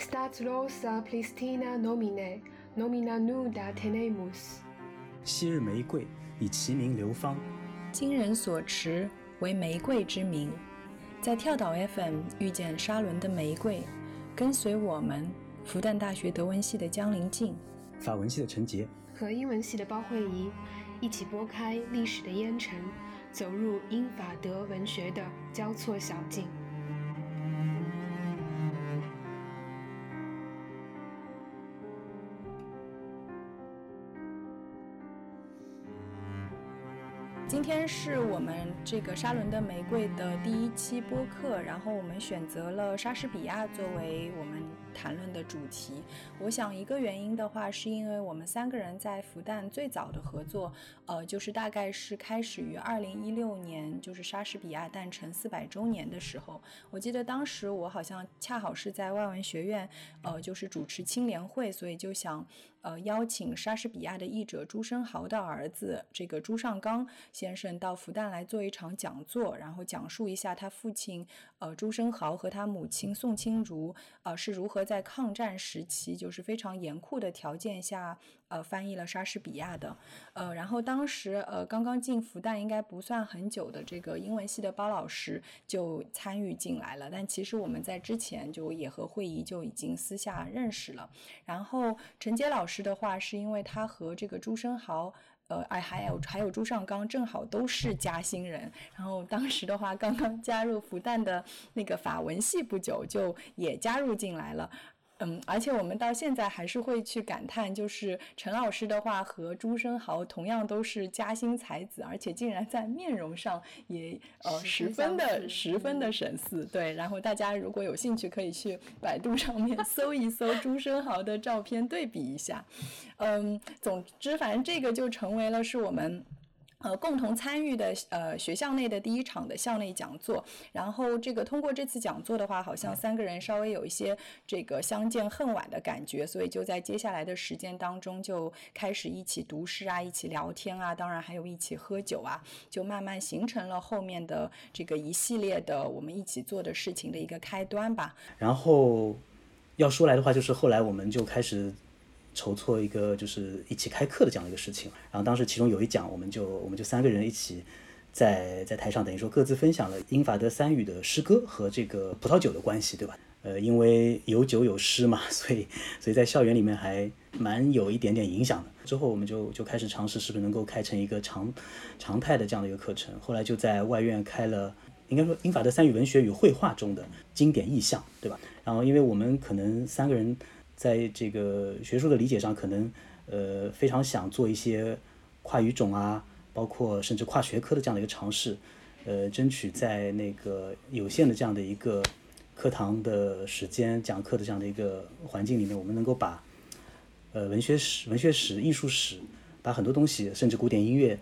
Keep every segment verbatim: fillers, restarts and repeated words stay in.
Stat rosa pristina nomine, nomina nuda tenemus。 昔日玫瑰以其名流芳，今人所持为玫瑰之名。在跳岛 F M 遇见沙伦的玫瑰，跟随我们，复旦大学德文系的江林静，法文系的陈杰和英文系的包慧怡，一起拨开历史的烟尘，走入英法德文学的交错小径。今天是我们这个沙伦的玫瑰的第一期播客，然后我们选择了莎士比亚作为我们谈论的主题。我想一个原因的话，是因为我们三个人在复旦最早的合作，呃，就是大概是开始于二零一六年，就是莎士比亚诞辰四百周年的时候。我记得当时我好像恰好是在外文学院，呃，就是主持青联会，所以就想呃邀请莎士比亚的译者朱生豪的儿子这个朱尚刚先生到复旦来做一场讲座，然后讲述一下他父亲呃朱生豪和他母亲宋清如呃是如何在抗战时期就是非常严酷的条件下呃翻译了莎士比亚的。呃然后当时呃刚刚进复旦应该不算很久的这个英文系的包老师就参与进来了，但其实我们在之前就也和慧怡就已经私下认识了。然后陈杰老师的话，是因为他和这个朱生豪呃，还有还有朱尚刚正好都是嘉兴人，然后当时的话刚刚加入复旦的那个法文系不久就也加入进来了。嗯，而且我们到现在还是会去感叹，就是陈老师的话和朱生豪同样都是嘉兴才子，而且竟然在面容上也呃十分的十分的神似。对，然后大家如果有兴趣可以去百度上面搜一搜朱生豪的照片对比一下。嗯，总之反正这个就成为了是我们呃，共同参与的呃学校内的第一场的校内讲座。然后这个通过这次讲座的话，好像三个人稍微有一些这个相见恨晚的感觉，所以就在接下来的时间当中就开始一起读诗啊，一起聊天啊，当然还有一起喝酒啊，就慢慢形成了后面的这个一系列的我们一起做的事情的一个开端吧。然后要说来的话，就是后来我们就开始筹措一个就是一起开课的这样一个事情，然后当时其中有一讲我们就我们就三个人一起在在台上等于说各自分享了英法德三语的诗歌和这个葡萄酒的关系，对吧？呃，因为有酒有诗嘛，所以所以在校园里面还蛮有一点点影响的。之后我们就就开始尝试是不是能够开成一个常常态的这样的一个课程，后来就在外院开了应该说英法德三语文学与绘画中的经典意象，对吧？然后因为我们可能三个人在这个学术的理解上可能呃非常想做一些跨语种啊，包括甚至跨学科的这样的一个尝试，呃争取在那个有限的这样的一个课堂的时间讲课的这样的一个环境里面，我们能够把呃文学史文学史艺术史把很多东西甚至古典音乐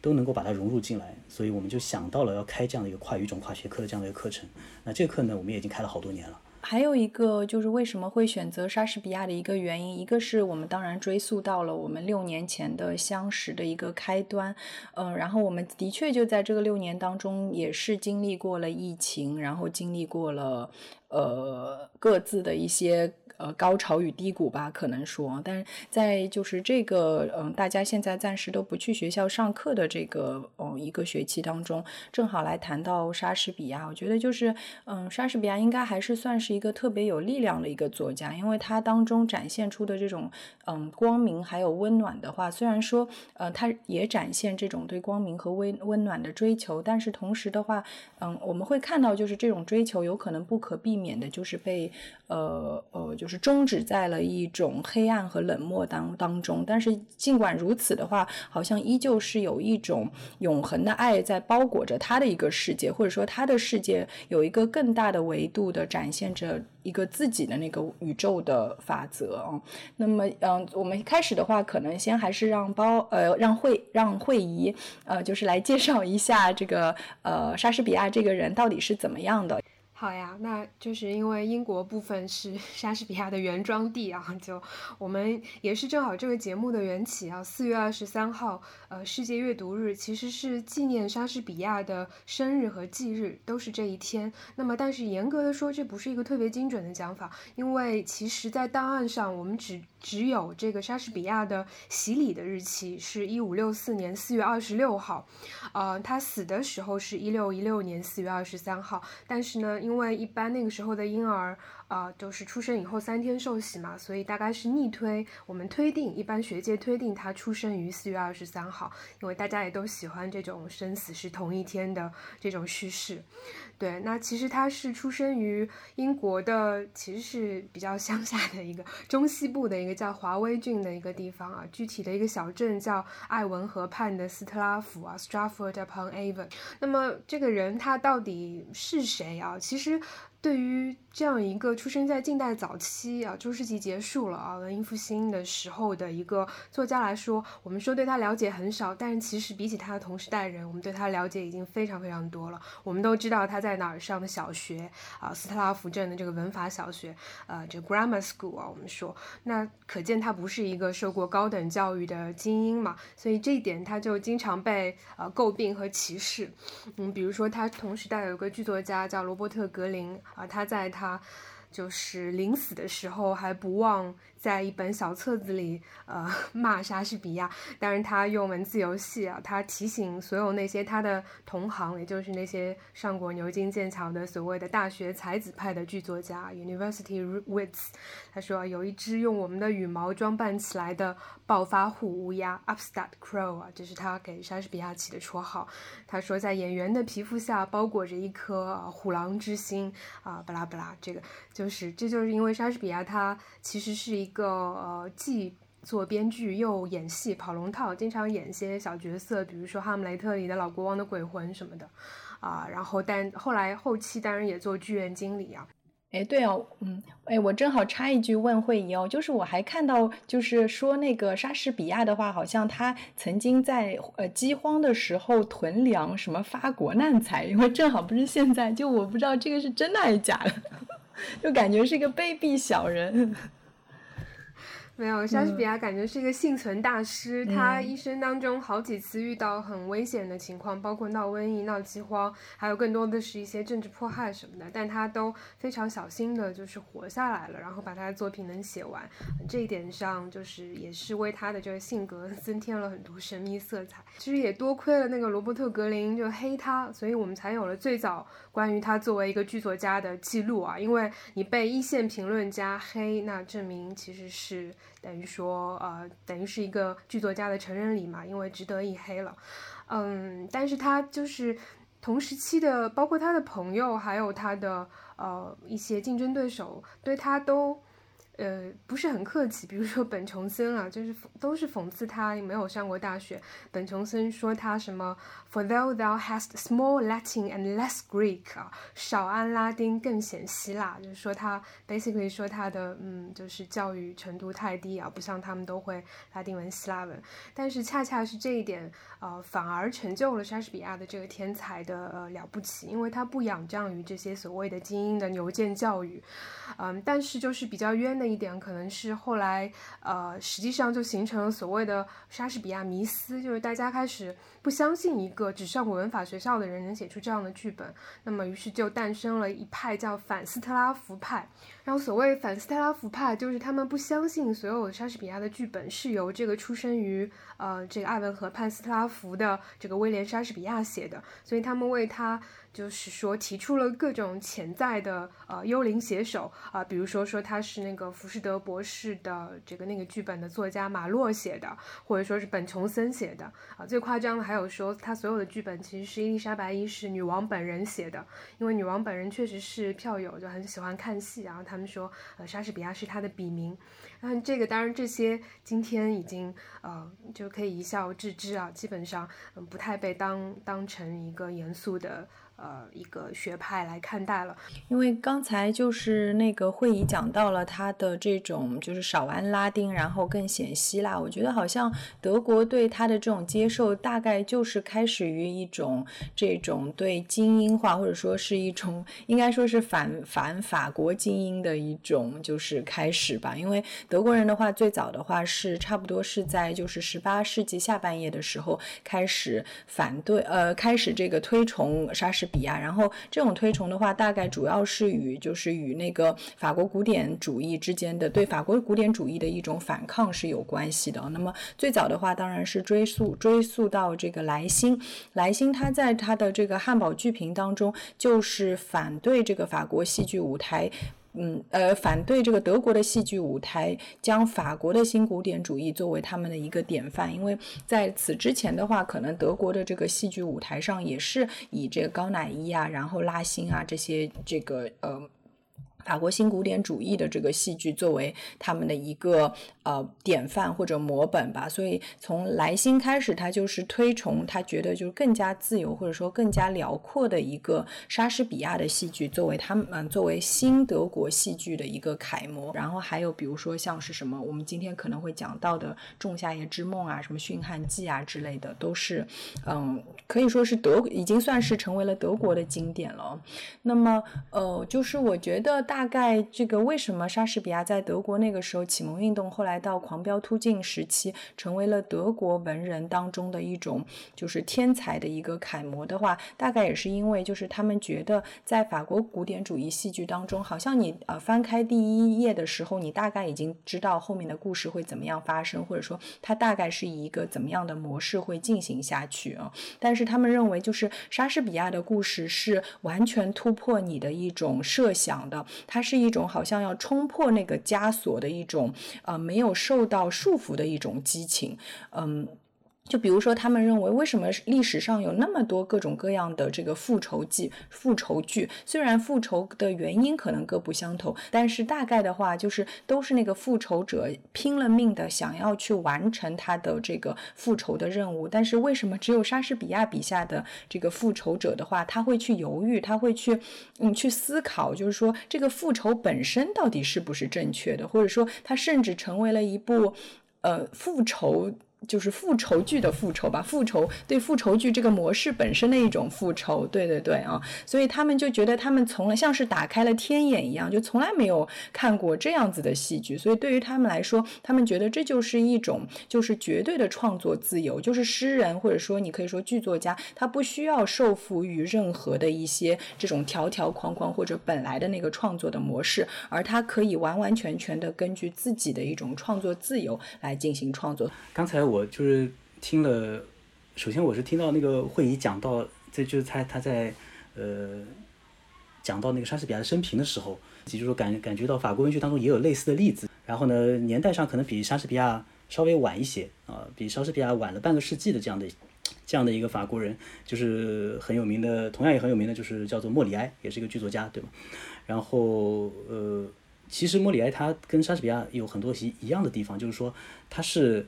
都能够把它融入进来，所以我们就想到了要开这样的一个跨语种跨学科的这样的一个课程。那这个课呢我们也已经开了好多年了。还有一个就是为什么会选择莎士比亚的一个原因，一个是我们当然追溯到了我们六年前的相识的一个开端，嗯、呃，然后我们的确就在这个六年当中也是经历过了疫情，然后经历过了呃各自的一些呃高潮与低谷吧，可能说，但是在就是这个嗯、呃、大家现在暂时都不去学校上课的这个嗯、呃、一个学期当中，正好来谈到莎士比亚，我觉得就是嗯莎士比亚应该还是算是一个特别有力量的一个作家，因为他当中展现出的这种嗯光明还有温暖的话，虽然说呃他也展现这种对光明和温温暖的追求，但是同时的话嗯我们会看到就是这种追求有可能不可避免的就是被呃呃就就是终止在了一种黑暗和冷漠当当中，但是尽管如此的话，好像依旧是有一种永恒的爱在包裹着他的一个世界，或者说他的世界有一个更大的维度的展现着一个自己的那个宇宙的法则啊。那么，嗯，我们开始的话，可能先还是让包呃让慧让慧怡呃就是来介绍一下这个呃莎士比亚这个人到底是怎么样的。好呀，那就是因为英国部分是莎士比亚的原装地啊，就我们也是正好这个节目的缘起啊，四月二十三号，呃，世界阅读日其实是纪念莎士比亚的生日和忌日，都是这一天。那么，但是严格的说，这不是一个特别精准的讲法，因为其实，在档案上，我们只只有这个莎士比亚的洗礼的日期是一五六四年四月二十六号，呃，他死的时候是一六一六年四月二十三号，但是呢。因为一般那个时候的婴儿啊、呃，就是出生以后三天受洗嘛，所以大概是逆推，我们推定，一般学界推定他出生于四月二十三号，因为大家也都喜欢这种生死是同一天的这种叙事。对，那其实他是出生于英国的，其实是比较乡下的一个中西部的一个叫华威郡的一个地方啊，具体的一个小镇叫艾文河畔的斯特拉府啊 ，Stratford upon Avon。那么这个人他到底是谁啊？其实对于这样一个出生在近代早期啊，中世纪结束了啊，文艺复兴的时候的一个作家来说，我们说对他了解很少，但是其实比起他的同时代人，我们对他了解已经非常非常多了。我们都知道他在哪儿上的小学啊，斯特拉福镇的这个文法小学，呃，这 grammar school 啊，我们说，那可见他不是一个受过高等教育的精英嘛，所以这一点他就经常被呃诟病和歧视。嗯，比如说他同时代有个剧作家叫罗伯特·格林啊，他在他就是临死的时候还不忘在一本小册子里呃骂莎士比亚，当然他用文字游戏啊，他提醒所有那些他的同行，也就是那些上过牛津剑桥的所谓的大学才子派的剧作家 University Wits， 他说有一只用我们的羽毛装扮起来的暴发户乌鸦 Upstart Crow 啊，这是他给莎士比亚起的绰号。他说在演员的皮肤下包裹着一颗、啊、虎狼之心啊，巴拉巴拉，这个就就是，这就是因为莎士比亚他其实是一个呃既做编剧又演戏跑龙套，经常演一些小角色，比如说《哈姆雷特》里的老国王的鬼魂什么的，啊、呃，然后但后来后期当然也做剧院经理啊。哎，对哦，嗯，哎，我正好插一句问慧仪哦，就是我还看到，就是说那个莎士比亚的话，好像他曾经在呃饥荒的时候囤粮，什么发国难财，因为正好不是现在，就我不知道这个是真的还是假的。就感觉是一个卑鄙小人。没有，莎士比亚感觉是一个幸存大师、嗯、他一生当中好几次遇到很危险的情况，包括闹瘟疫、闹饥荒，还有更多的是一些政治迫害什么的，但他都非常小心的就是活下来了，然后把他的作品能写完，这一点上就是也是为他的这个性格增添了很多神秘色彩。其实也多亏了那个罗伯特·格林就黑他，所以我们才有了最早关于他作为一个剧作家的记录啊，因为你被一线评论家黑，那证明其实是等于说呃，等于是一个剧作家的成人礼嘛，因为值得一黑了。嗯，但是他就是同时期的，包括他的朋友，还有他的呃一些竞争对手，对他都呃不是很客气。比如说本琼森啊，就是都是讽刺他没有上过大学。本琼森说他什么 For though thou hast small Latin and less Greek 啊，少安拉丁更显希腊，就是说他 basically 说他的嗯就是教育程度太低啊，不像他们都会拉丁文希腊文。但是恰恰是这一点呃反而成就了莎士比亚的这个天才的呃了不起，因为他不仰仗于这些所谓的精英的牛剑教育。嗯，但是就是比较冤的一点可能是后来呃，实际上就形成了所谓的莎士比亚迷思，就是大家开始不相信一个只上过文法学校的人能写出这样的剧本，那么于是就诞生了一派叫反斯特拉福派。然后所谓反斯特拉福派就是他们不相信所有莎士比亚的剧本是由这个出生于呃这个艾文河畔斯特拉福的这个威廉莎士比亚写的，所以他们为他就是说提出了各种潜在的呃幽灵写手啊、呃，比如说说他是那个浮士德博士的这个那个剧本的作家马洛写的，或者说是本琼森写的啊、呃。最夸张的还有说他所有的剧本其实是伊丽莎白一世女王本人写的，因为女王本人确实是票友，就很喜欢看戏，然后他们说呃莎士比亚是他的笔名。那这个当然这些今天已经呃就可以一笑置之啊，基本上嗯不太被当当成一个严肃的呃一个学派来看待了。因为刚才就是那个慧怡讲到了他的这种就是少玩拉丁，然后更显希腊，我觉得好像德国对他的这种接受大概就是开始于一种这种对精英化，或者说是一种应该说是反反法国精英的一种就是开始吧。因为德国人的话最早的话是差不多是在就是十八世纪下半叶的时候开始反对呃开始这个推崇莎士比亚，然后这种推崇的话大概主要是与就是与那个法国古典主义之间的对法国古典主义的一种反抗是有关系的。那么最早的话当然是追溯追溯到这个莱辛，莱辛他在他的这个汉堡剧评当中就是反对这个法国戏剧舞台嗯呃，反对这个德国的戏剧舞台将法国的新古典主义作为他们的一个典范。因为在此之前的话可能德国的这个戏剧舞台上也是以这个高乃伊啊然后拉辛啊这些这个呃法国新古典主义的这个戏剧作为他们的一个呃典范或者模本吧。所以从莱辛开始他就是推崇他觉得就是更加自由或者说更加辽阔的一个莎士比亚的戏剧作为他们、呃、作为新德国戏剧的一个楷模。然后还有比如说像是什么我们今天可能会讲到的《仲夏夜之梦》啊什么《驯悍记》啊之类的都是嗯可以说是德已经算是成为了德国的经典了。那么呃就是我觉得大概这个为什么莎士比亚在德国那个时候启蒙运动后来到狂飙突进时期成为了德国文人当中的一种就是天才的一个楷模的话，大概也是因为就是他们觉得在法国古典主义戏剧当中好像你呃翻开第一页的时候你大概已经知道后面的故事会怎么样发生，或者说它大概是以一个怎么样的模式会进行下去啊。但是他们认为就是莎士比亚的故事是完全突破你的一种设想的，它是一种好像要冲破那个枷锁的一种呃，没有受到束缚的一种激情。嗯就比如说他们认为为什么历史上有那么多各种各样的这个复仇记复仇剧，虽然复仇的原因可能各不相同，但是大概的话就是都是那个复仇者拼了命的想要去完成他的这个复仇的任务。但是为什么只有莎士比亚笔下的这个复仇者的话他会去犹豫，他会去嗯去思考，就是说这个复仇本身到底是不是正确的，或者说他甚至成为了一部呃复仇就是复仇剧的复仇吧，复仇对复仇剧这个模式本身的一种复仇，对对对啊，所以他们就觉得他们从来像是打开了天眼一样，就从来没有看过这样子的戏剧，所以对于他们来说，他们觉得这就是一种就是绝对的创作自由，就是诗人或者说你可以说剧作家，他不需要受服于任何的一些这种条条框框或者本来的那个创作的模式，而他可以完完全全的根据自己的一种创作自由来进行创作。刚才我我就是听了，首先我是听到那个慧怡讲到，这就是他他在呃讲到那个莎士比亚的生平的时候，也就是感感觉到法国文学当中也有类似的例子。然后呢，年代上可能比莎士比亚稍微晚一些啊、呃，比莎士比亚晚了半个世纪的这样的这样的一个法国人，就是很有名的，同样也很有名的就是叫做莫里埃，也是一个剧作家，对吧？然后呃，其实莫里埃他跟莎士比亚有很多一一样的地方，就是说他是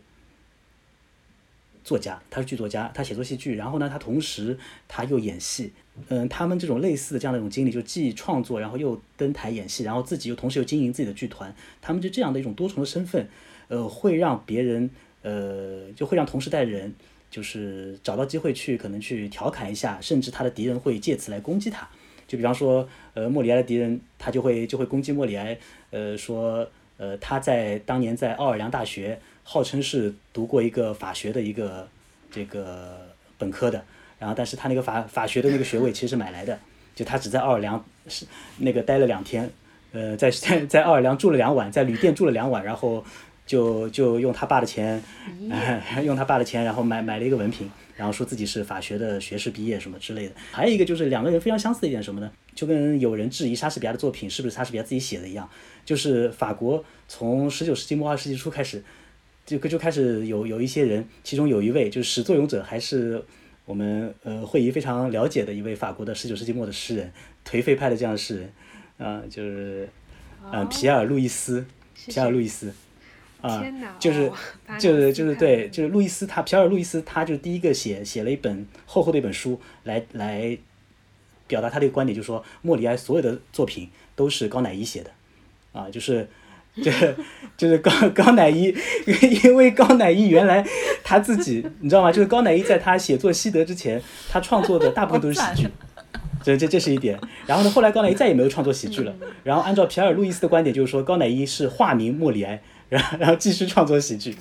作家，他是剧作家，他写作戏剧，然后呢他同时他又演戏。嗯，他们这种类似的这样的一种经历，就既创作然后又登台演戏，然后自己又同时又经营自己的剧团，他们就这样的一种多重的身份呃会让别人呃就会让同时代的人就是找到机会去可能去调侃一下，甚至他的敌人会借此来攻击他。就比方说呃莫里埃的敌人他就会就会攻击莫里埃，呃说呃他在当年在奥尔良大学号称是读过一个法学的一个这个本科的，然后但是他那个法法学的那个学位其实是买来的，就他只在奥尔良是那个待了两天，呃，在在在奥尔良住了两晚，在旅店住了两晚，然后就就用他爸的钱，呃、用他爸的钱，然后买买了一个文凭，然后说自己是法学的学士毕业什么之类的。还有一个就是两个人非常相似的一点什么呢？就跟有人质疑莎士比亚的作品是不是莎士比亚自己写的一样，就是法国从十九世纪末二十世纪初开始。就就开始有有一些人，其中有一位就是始作俑者，还是我们呃慧怡非常了解的一位法国的十九世纪末的诗人，颓废派的这样的诗人，啊、呃，就是嗯、呃、皮埃尔·路易斯，皮埃尔·路易斯，啊、呃，就是就是就是对，就是路易斯他皮埃尔·路易斯他就是第一个写写了一本厚厚的一本书来来表达他的一个观点，就是说莫里哀所有的作品都是高乃伊写的啊，就是就就是高高乃伊，因为高乃伊原来他自己你知道吗，就是高乃伊在他写作西德之前，他创作的大部分都是喜剧，这这这是一点。然后呢，后来高乃伊再也没有创作喜剧了，然后按照皮埃尔·路易斯的观点，就是说高乃伊是化名莫里埃，然后然后继续创作喜剧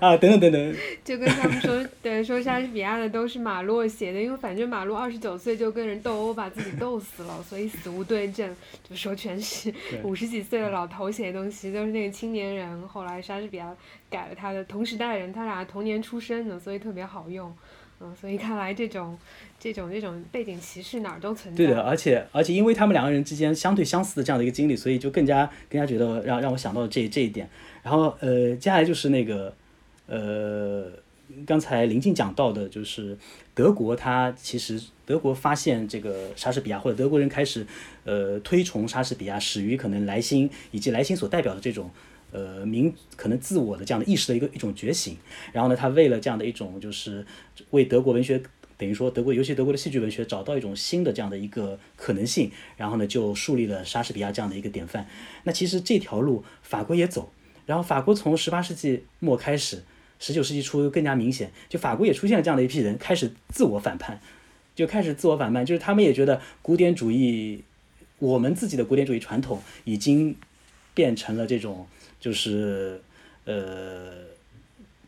啊，等等等等，就跟他们说，对，说莎士比亚的都是马洛写的，因为反正马洛二十九岁就跟人斗殴把自己斗死了，所以死无对证，就说全是五十几岁的老头写的东西，都是那个青年人。后来莎士比亚改了他的同时代人，他俩同年出生的，所以特别好用。嗯，所以看来这种这种这种背景歧视哪儿都存在。对的，而且而且因为他们两个人之间相对相似的这样的一个经历，所以就更加更加觉得让让我想到这这一点。然后呃，接下来就是那个呃，刚才林静讲到的，就是德国，他其实德国发现这个莎士比亚，或者德国人开始呃推崇莎士比亚，始于可能莱辛以及莱辛所代表的这种。呃，民可能自我的这样的意识的一个一种觉醒，然后呢，他为了这样的一种，就是为德国文学，等于说德国，尤其德国的戏剧文学找到一种新的这样的一个可能性，然后呢，就树立了莎士比亚这样的一个典范。那其实这条路法国也走，然后法国从十八世纪末开始，十九世纪初更加明显，就法国也出现了这样的一批人，开始自我反叛，就开始自我反叛，就是他们也觉得古典主义，我们自己的古典主义传统已经变成了这种。就是呃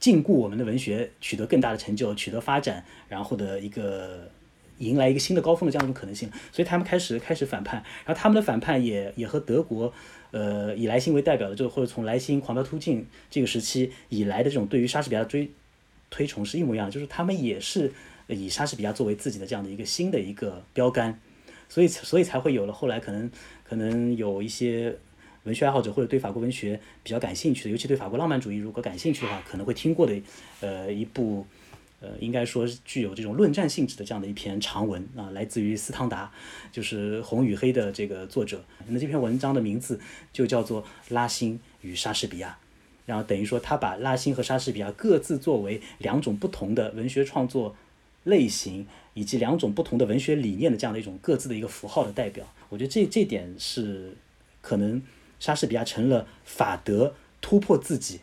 禁锢我们的文学取得更大的成就，取得发展，然后的一个迎来一个新的高峰的这样一种可能性，所以他们开始开始反叛，然后他们的反叛也也和德国呃以莱辛为代表的，就或者从莱辛狂飙突进这个时期以来的这种对于莎士比亚的追推崇是一模一样，就是他们也是以莎士比亚作为自己的这样的一个新的一个标杆，所以所以才会有了后来可能可能有一些。文学爱好者或者对法国文学比较感兴趣的，尤其对法国浪漫主义如果感兴趣的话，可能会听过的，呃，一部，呃，应该说是具有这种论战性质的这样的一篇长文啊、呃，来自于斯汤达，就是《红与黑》的这个作者。那这篇文章的名字就叫做《拉辛与莎士比亚》，然后等于说他把拉辛和莎士比亚各自作为两种不同的文学创作类型以及两种不同的文学理念的这样的一种各自的一个符号的代表。我觉得这这点是可能。莎士比亚成了法德突破自己，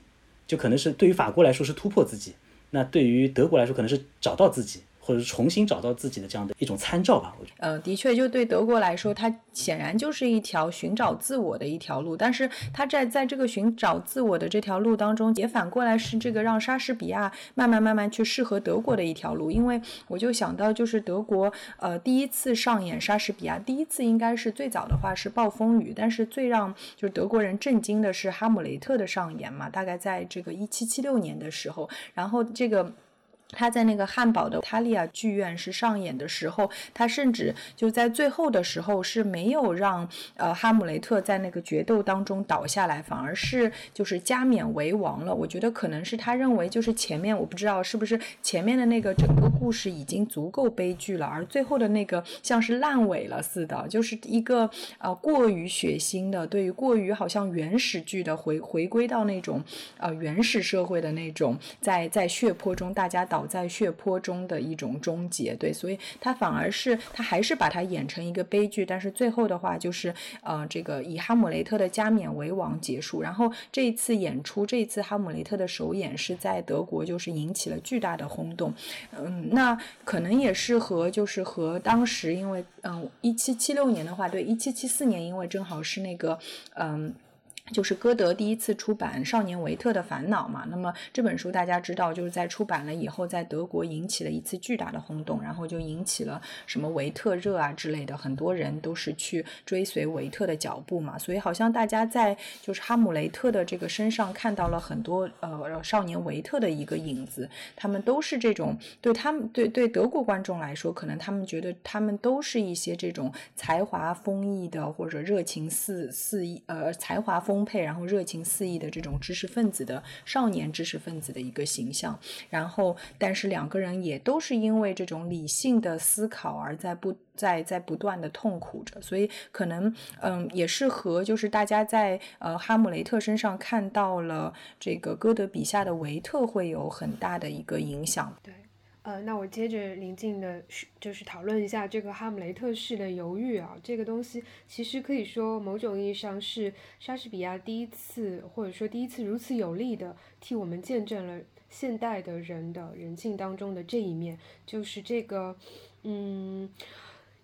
就可能是对于法国来说是突破自己，那对于德国来说可能是找到自己，或者是重新找到自己的这样的一种参照吧。我觉得，呃，的确，就对德国来说，它显然就是一条寻找自我的一条路，但是它在在这个寻找自我的这条路当中，也反过来是这个让莎士比亚慢慢慢慢去适合德国的一条路。因为我就想到，就是德国，呃，第一次上演莎士比亚，第一次应该是最早的话是《暴风雨》，但是最让就是德国人震惊的是《哈姆雷特》的上演嘛，大概在这个一七七六年的时候，然后这个。他在那个汉堡的塔利亚剧院是上演的时候，他甚至就在最后的时候是没有让呃哈姆雷特在那个决斗当中倒下来，反而是就是加冕为王了。我觉得可能是他认为就是前面我不知道是不是前面的那个整个故事已经足够悲剧了，而最后的那个像是烂尾了似的，就是一个呃过于血腥的，对于过于好像原始剧的回回归到那种呃原始社会的那种在在血泊中大家倒。倒在血泊中的一种终结，对，所以他反而是他还是把它演成一个悲剧，但是最后的话就是呃，这个以哈姆雷特的加冕为王结束。然后这一次演出，这一次哈姆雷特的首演是在德国，就是引起了巨大的轰动。嗯，那可能也是和就是和当时因为嗯一七七六年的话，对一七七四年，因为正好是那个嗯。就是歌德第一次出版《少年维特的烦恼》嘛，那么这本书大家知道，就是在出版了以后，在德国引起了一次巨大的轰动，然后就引起了什么维特热啊之类的，很多人都是去追随维特的脚步嘛，所以好像大家在就是哈姆雷特的这个身上看到了很多呃少年维特的一个影子，他们都是这种对他们对对德国观众来说，可能他们觉得他们都是一些这种才华丰溢的或者热情四四溢呃才华丰。然后热情四溢的这种知识分子的少年知识分子的一个形象，然后但是两个人也都是因为这种理性的思考而在不在在不断的痛苦着，所以可能嗯也是和就是大家在呃哈姆雷特身上看到了这个歌德笔下的维特会有很大的一个影响。对，呃，那我接着临近的就是讨论一下这个哈姆雷特式的犹豫啊，这个东西其实可以说某种意义上是莎士比亚第一次，或者说第一次如此有力的替我们见证了现代的人的人性当中的这一面，就是这个嗯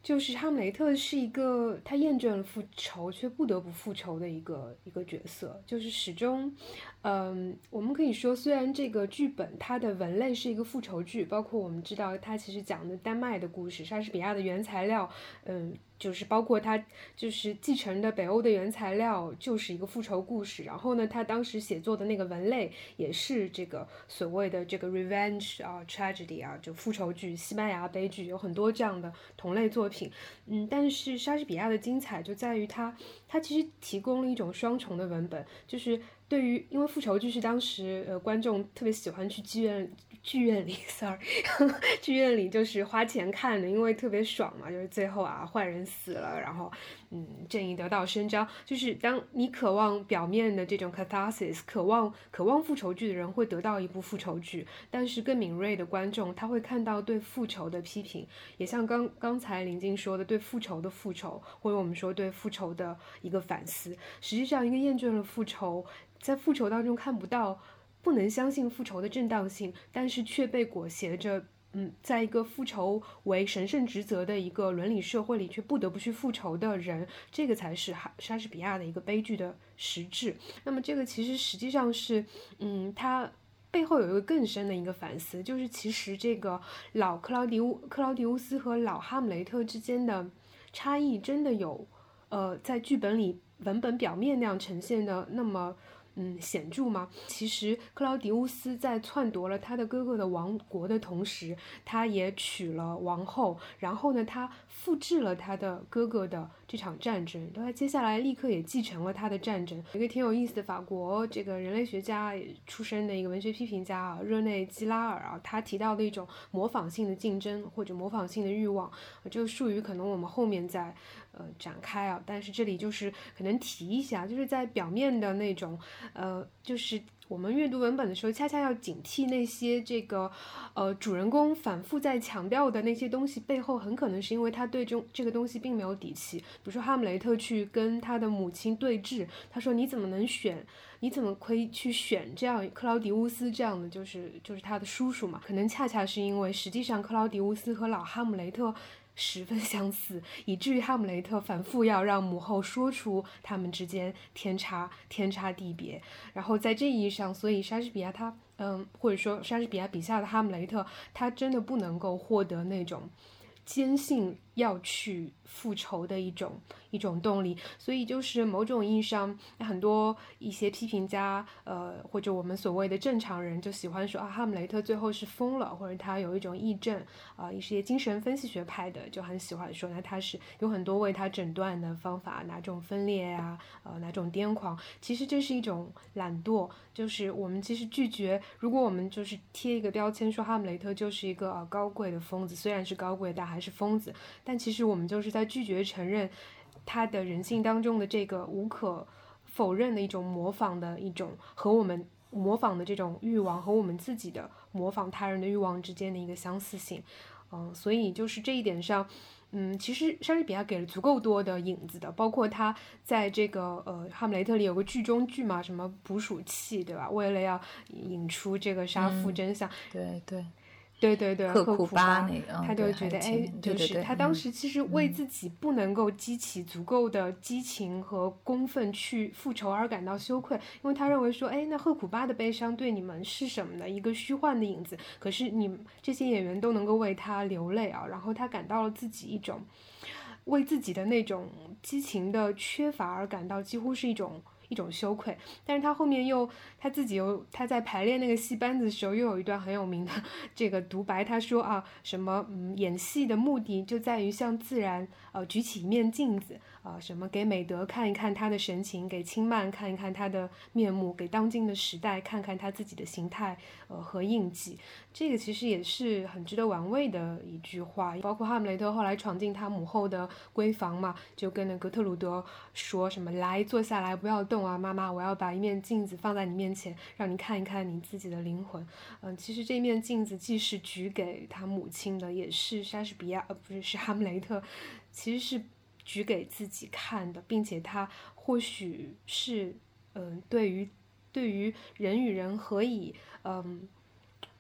就是哈姆雷特是一个他厌倦了复仇却不得不复仇的一个一个角色，就是始终嗯，我们可以说虽然这个剧本它的文类是一个复仇剧，包括我们知道它其实讲的丹麦的故事，莎士比亚的原材料嗯，就是包括他就是继承的北欧的原材料就是一个复仇故事，然后呢他当时写作的那个文类也是这个所谓的这个 revenge 啊 tragedy 啊，就复仇剧，西班牙悲剧，有很多这样的同类作品。嗯，但是莎士比亚的精彩就在于他他其实提供了一种双重的文本，就是对于因为复仇剧是当时呃观众特别喜欢去剧院剧院里 sorry 剧院里就是花钱看的，因为特别爽嘛，就是最后啊坏人死了，然后嗯正义得到伸张，就是当你渴望表面的这种 catharsis 渴望渴望复仇剧的人会得到一部复仇剧，但是更敏锐的观众他会看到对复仇的批评，也像刚刚才林静说的对复仇的复仇，或者我们说对复仇的一个反思，实际上一个厌倦了复仇在复仇当中看不到不能相信复仇的正当性，但是却被裹挟着嗯，在一个复仇为神圣职责的一个伦理社会里却不得不去复仇的人，这个才是莎士比亚的一个悲剧的实质。那么这个其实实际上是嗯，他背后有一个更深的一个反思，就是其实这个老克劳迪乌克劳迪乌斯和老哈姆雷特之间的差异真的有呃，在剧本里文本表面那样呈现的那么嗯，显著吗？其实克劳迪乌斯在篡夺了他的哥哥的王国的同时，他也娶了王后，然后呢他复制了他的哥哥的这场战争，他接下来立刻也继承了他的战争。有一个挺有意思的法国这个人类学家出身的一个文学批评家啊，热内基拉尔啊，他提到的一种模仿性的竞争或者模仿性的欲望，这个术语可能我们后面再呃展开啊，但是这里就是可能提一下，就是在表面的那种呃，就是我们阅读文本的时候，恰恰要警惕那些这个呃主人公反复在强调的那些东西背后，很可能是因为他对中这个东西并没有底气。比如说哈姆雷特去跟他的母亲对峙，他说你怎么能选，你怎么可以去选这样克劳迪乌斯这样的，就是就是他的叔叔嘛，可能恰恰是因为实际上克劳迪乌斯和老哈姆雷特十分相似，以至于哈姆雷特反复要让母后说出他们之间天差天差地别。然后在这意义上，所以莎士比亚他嗯，或者说莎士比亚笔下的哈姆雷特，他真的不能够获得那种坚信要去复仇的一种一种动力。所以就是某种意义上，很多一些批评家呃或者我们所谓的正常人就喜欢说啊哈姆雷特最后是疯了，或者他有一种癔症啊、呃、一些精神分析学派的就很喜欢说那他是有很多为他诊断的方法，哪种分裂啊呃哪种癫狂，其实这是一种懒惰，就是我们其实拒绝，如果我们就是贴一个标签说哈姆雷特就是一个、呃、高贵的疯子，虽然是高贵但还是疯子，但其实我们就是在拒绝承认他的人性当中的这个无可否认的一种模仿的一种和我们模仿的这种欲望和我们自己的模仿他人的欲望之间的一个相似性。嗯，所以就是这一点上嗯，其实莎士比亚给了足够多的影子的，包括他在这个呃《哈姆雷特》里有个剧中剧嘛，什么捕鼠器对吧，为了要引出这个杀父真相、嗯、对对对对对，克库巴那个，他就觉得哎，就是他当时其实为自己不能够激起足够的激情和公愤去复仇而感到羞愧，因为他认为说，哎，那赫库巴的悲伤对你们是什么呢？一个虚幻的影子。可是你这些演员都能够为他流泪啊，然后他感到了自己一种为自己的那种激情的缺乏而感到几乎是一种。一种羞愧，但是他后面又他自己又他在排练那个戏班子的时候又有一段很有名的这个独白，他说啊什么嗯，演戏的目的就在于向自然呃举起一面镜子，呃、什么给美德看一看他的神情，给轻慢看一看他的面目，给当今的时代看看他自己的形态、呃、和印记。这个其实也是很值得玩味的一句话。包括哈姆雷特后来闯进他母后的闺房嘛，就跟那格特鲁德说什么来坐下来不要动啊，妈妈我要把一面镜子放在你面前，让你看一看你自己的灵魂。嗯、呃，其实这面镜子既是举给他母亲的，也是莎士比亚呃不是是哈姆雷特其实是举给自己看的，并且他或许是嗯、呃，对于对于人与人何以嗯、呃，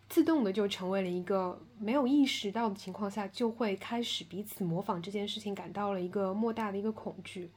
自动的就成为了一个没有意识到的情况下就会开始彼此模仿这件事情感到了一个莫大的一个恐惧。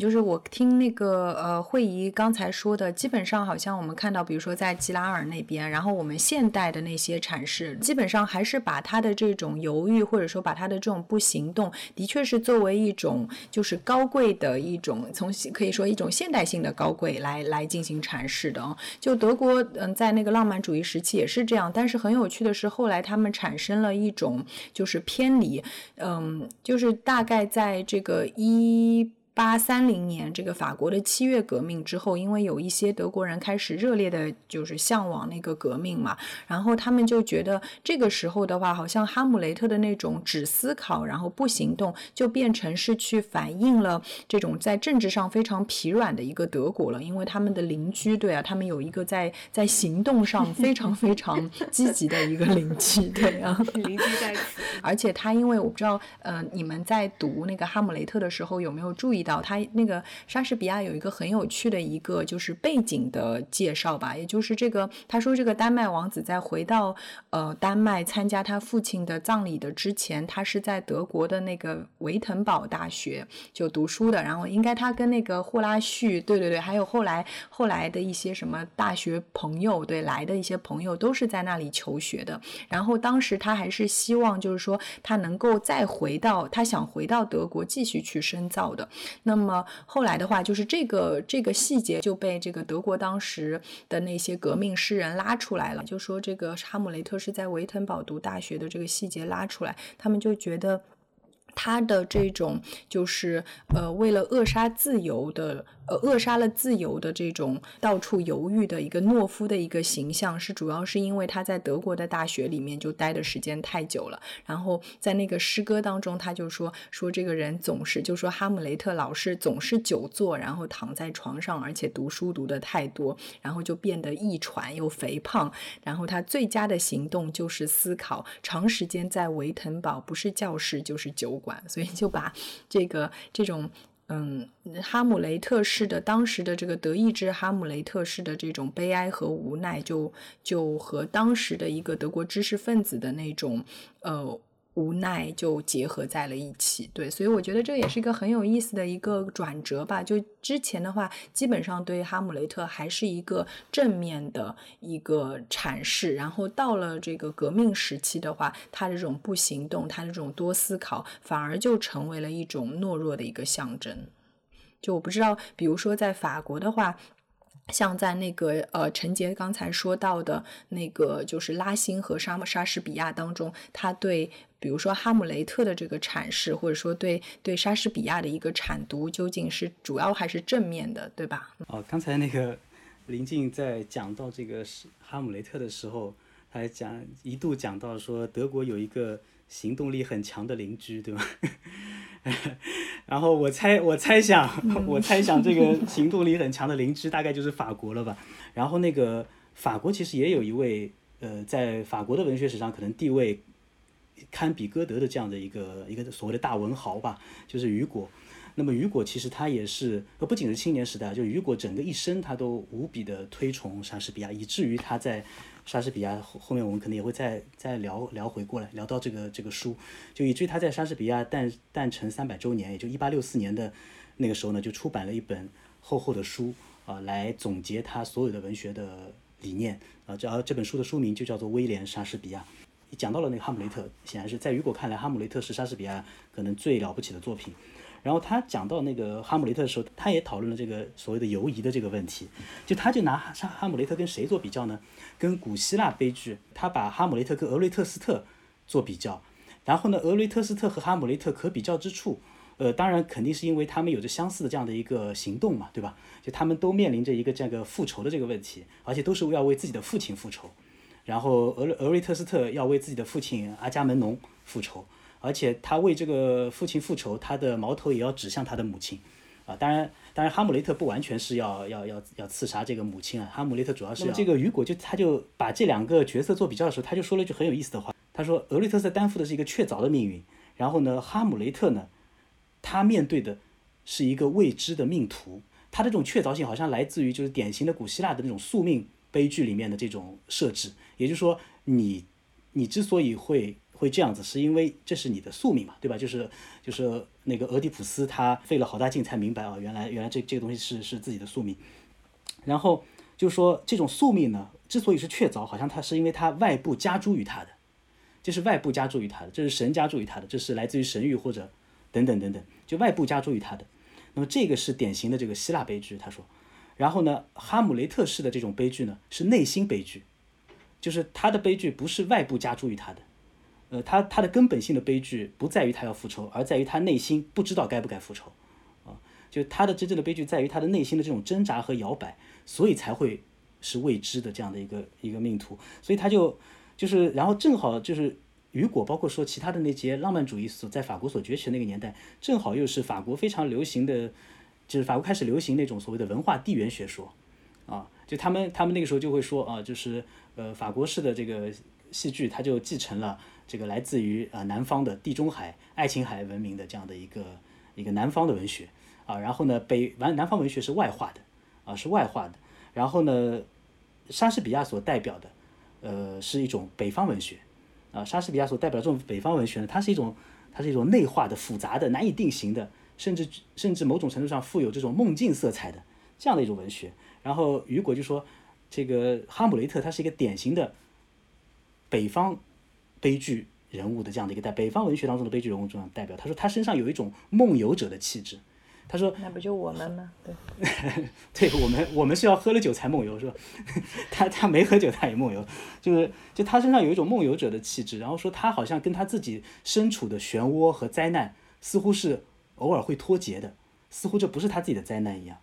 就是我听那个呃慧仪刚才说的，基本上好像我们看到比如说在吉拉尔那边，然后我们现代的那些阐释基本上还是把他的这种犹豫或者说把他的这种不行动的确是作为一种就是高贵的一种从可以说一种现代性的高贵来来进行阐释的、哦、就德国嗯在那个浪漫主义时期也是这样，但是很有趣的是后来他们产生了一种就是偏离，嗯就是大概在这个一八三零年这个法国的七月革命之后，因为有一些德国人开始热烈的就是向往那个革命嘛，然后他们就觉得这个时候的话好像哈姆雷特的那种只思考然后不行动就变成是去反映了这种在政治上非常疲软的一个德国了，因为他们的邻居对啊他们有一个在在行动上非常非常积极的一个邻居对啊邻居在此，而且他因为我不知道呃你们在读那个哈姆雷特的时候有没有注意到他那个莎士比亚有一个很有趣的一个就是背景的介绍吧，也就是这个他说这个丹麦王子在回到呃丹麦参加他父亲的葬礼的之前，他是在德国的那个维滕堡大学就读书的，然后应该他跟那个霍拉旭对对对还有后来后来的一些什么大学朋友对来的一些朋友都是在那里求学的，然后当时他还是希望就是说他能够再回到他想回到德国继续去深造的。那么后来的话就是这个这个细节就被这个德国当时的那些革命诗人拉出来了，就说这个哈姆雷特是在维滕堡读大学的这个细节拉出来，他们就觉得他的这种就是呃为了扼杀自由的呃扼杀了自由的这种到处犹豫的一个懦夫的一个形象，是主要是因为他在德国的大学里面就待的时间太久了，然后在那个诗歌当中他就说说这个人总是就说哈姆雷特老是总是久坐然后躺在床上，而且读书读的太多，然后就变得易喘又肥胖，然后他最佳的行动就是思考，长时间在维滕堡不是教室就是酒馆，所以就把这个这种嗯，哈姆雷特式的当时的这个德意志哈姆雷特式的这种悲哀和无奈就就和当时的一个德国知识分子的那种呃无奈就结合在了一起。对，所以我觉得这也是一个很有意思的一个转折吧，就之前的话基本上对哈姆雷特还是一个正面的一个阐释，然后到了这个革命时期的话他这种不行动他这种多思考反而就成为了一种懦弱的一个象征。就我不知道比如说在法国的话像在那个呃，陈杰刚才说到的那个就是拉辛和莎莎士比亚当中，他对比如说哈姆雷特的这个阐释或者说对对莎士比亚的一个阐读究竟是主要还是正面的，对吧？哦，刚才那个林静在讲到这个哈姆雷特的时候他还讲一度讲到说德国有一个行动力很强的邻居，对吧？然后我猜我猜想我猜想这个行动力很强的邻居大概就是法国了吧。然后那个法国其实也有一位呃，在法国的文学史上可能地位堪比歌德的这样的一个一个所谓的大文豪吧，就是雨果。那么雨果其实他也是不仅是青年时代，就雨果整个一生他都无比的推崇莎士比亚，以至于他在莎士比亚后面我们可能也会再再聊聊回过来聊到这个这个书，就以至于他在莎士比亚诞诞辰三百周年，也就一八六四年的那个时候呢，就出版了一本厚厚的书啊、呃，来总结他所有的文学的理念啊。这、呃、这本书的书名就叫做《威廉·莎士比亚》。讲到了那个哈姆雷特，显然是在雨果看来，哈姆雷特是莎士比亚可能最了不起的作品。然后他讲到那个哈姆雷特的时候，他也讨论了这个所谓的犹疑的这个问题。就他就拿哈姆雷特跟谁做比较呢？跟古希腊悲剧，他把哈姆雷特跟俄瑞特斯特做比较。然后呢，俄瑞特斯特和哈姆雷特可比较之处呃，当然肯定是因为他们有着相似的这样的一个行动嘛，对吧？就他们都面临着一个这个复仇的这个问题，而且都是要为自己的父亲复仇。然后俄俄瑞特斯特要为自己的父亲阿伽门农复仇，而且他为这个父亲复仇，他的矛头也要指向他的母亲。啊，当然，当然，哈姆雷特不完全是要要要要刺杀这个母亲啊，哈姆雷特主要是要这个雨果就他就把这两个角色做比较的时候，他就说了一句很有意思的话，他说俄瑞特斯担负的是一个确凿的命运，然后呢，哈姆雷特呢，他面对的是一个未知的命途，他这种确凿性好像来自于就是典型的古希腊的那种宿命悲剧里面的这种设置，也就是说你你之所以会。会这样子是因为这是你的宿命嘛，对吧？就是就是那个俄狄浦斯他费了好大劲才明白啊，原来原来这这个东西是是自己的宿命。然后就说这种宿命呢，之所以是确凿，好像它是因为它外部加诸于他的，这是外部加诸于他的，这是神加诸于他的，这是来自于神谕或者等等等等，就外部加诸于他的。那么这个是典型的这个希腊悲剧，他说。然后呢，哈姆雷特式的这种悲剧呢，是内心悲剧，就是他的悲剧不是外部加诸于他的。呃，他他的根本性的悲剧不在于他要复仇，而在于他内心不知道该不该复仇，啊，就他的真正的悲剧在于他的内心的这种挣扎和摇摆，所以才会是未知的这样的一个一个命途。所以他就就是，然后正好就是雨果，包括说其他的那些浪漫主义所在法国所崛起的那个年代，正好又是法国非常流行的，就是法国开始流行那种所谓的文化地缘学说，啊，就他们他们那个时候就会说啊，就是呃法国式的这个戏剧，它就继承了。这个来自于啊南方的地中海、爱琴海文明的这样的一个一个南方的文学啊，然后呢北南南方文学是外化的啊，是外化的。然后呢，莎士比亚所代表的呃是一种北方文学啊，莎士比亚所代表的这种北方文学呢，它是一种它是一种内化的、复杂的、难以定型的，甚至甚至某种程度上富有这种梦境色彩的这样的一种文学。然后雨果就说，这个哈姆雷特他是一个典型的北方。悲剧人物的这样的一个代北方文学当中的悲剧人物中的代表，他说他身上有一种梦游者的气质。他说那不就我们吗？对，对我们我们是要喝了酒才梦游是吧？他他没喝酒他也梦游，就是就他身上有一种梦游者的气质。然后说他好像跟他自己身处的漩涡和灾难似乎是偶尔会脱节的，似乎这不是他自己的灾难一样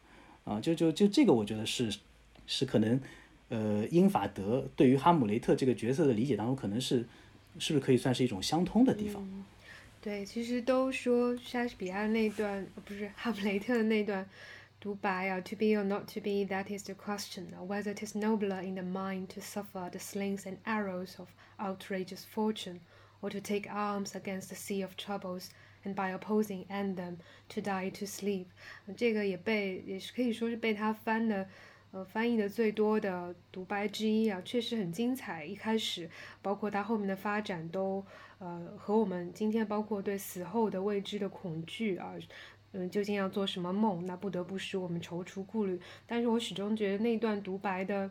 啊！就就就这个我觉得是是可能呃英法德对于哈姆雷特这个角色的理解当中可能是。是不是可以算是一种相通的地方、嗯、对，其实都说莎士比亚那段不是哈姆雷特的那段独白啊 To be or not to be, that is the question, whether it is nobler in the mind to suffer the slings and arrows of outrageous fortune, or to take arms against the sea of troubles, and by opposing end them, to die to sleep。 这个也被也是可以说是被他翻的呃，翻译的最多的独白之一啊，确实很精彩。一开始，包括它后面的发展都，呃，和我们今天包括对死后的未知的恐惧啊，嗯，究竟要做什么梦，那不得不使我们踌躇顾虑。但是我始终觉得那段独白的，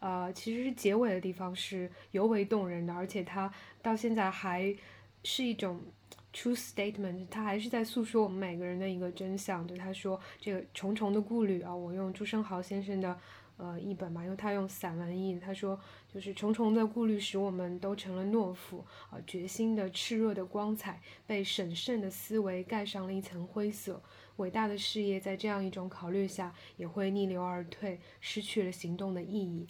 呃，其实是结尾的地方是尤为动人的，而且它到现在还是一种。True statement， 他还是在诉说我们每个人的一个真相。对他说，这个重重的顾虑啊，我用朱生豪先生的呃译本嘛，因为他用散文译，他说就是重重的顾虑使我们都成了懦夫啊，决心的炽热的光彩被审慎的思维盖上了一层灰色。伟大的事业在这样一种考虑下也会逆流而退，失去了行动的意义。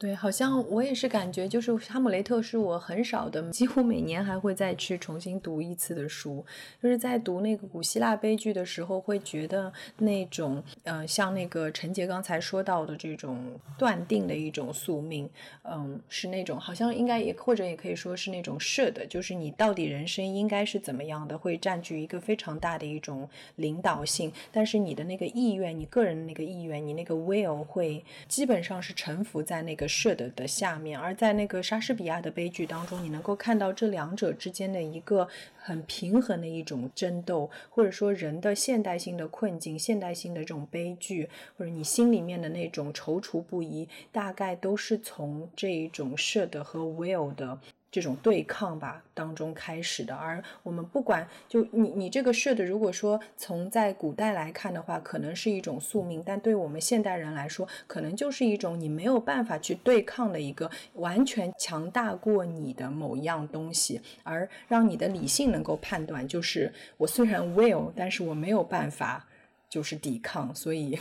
对，好像我也是感觉，就是哈姆雷特是我很少的，几乎每年还会再去重新读一次的书。就是在读那个古希腊悲剧的时候，会觉得那种，嗯、呃，像那个陈杰刚才说到的这种断定的一种宿命，嗯，是那种好像应该也或者也可以说是那种是的，就是你到底人生应该是怎么样的，会占据一个非常大的一种领导性，但是你的那个意愿，你个人的那个意愿，你那个 will 会基本上是臣服在那个。是的的下面，而在那个莎士比亚的悲剧当中，你能够看到这两者之间的一个很平衡的一种争斗，或者说人的现代性的困境、现代性的这种悲剧，或者你心里面的那种踌躇不已，大概都是从这一种是的和 will 的这种对抗吧当中开始的。而我们不管就你你这个事的，如果说从在古代来看的话，可能是一种宿命，但对我们现代人来说，可能就是一种你没有办法去对抗的一个完全强大过你的某一样东西，而让你的理性能够判断，就是我虽然 will 但是我没有办法就是抵抗，所以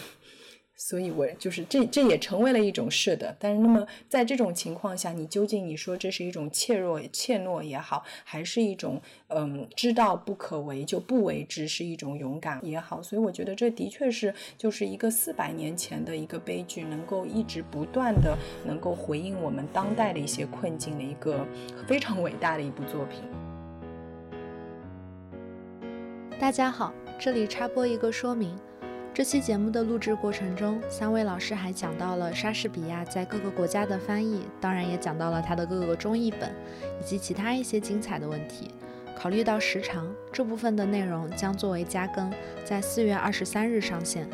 所以我就是这这也成为了一种是的。但是那么在这种情况下，你究竟你说这是一种怯弱怯懦也好，还是一种嗯知道不可为就不为之，是一种勇敢也好。所以我觉得这的确是就是一个四百年前的一个悲剧，能够一直不断的能够回应我们当代的一些困境的一个非常伟大的一部作品。大家好，这里插播一个说明，这期节目的录制过程中，三位老师还讲到了莎士比亚在各个国家的翻译，当然也讲到了他的各个中译本以及其他一些精彩的问题。考虑到时长，这部分的内容将作为加更，在四月二十三日上线。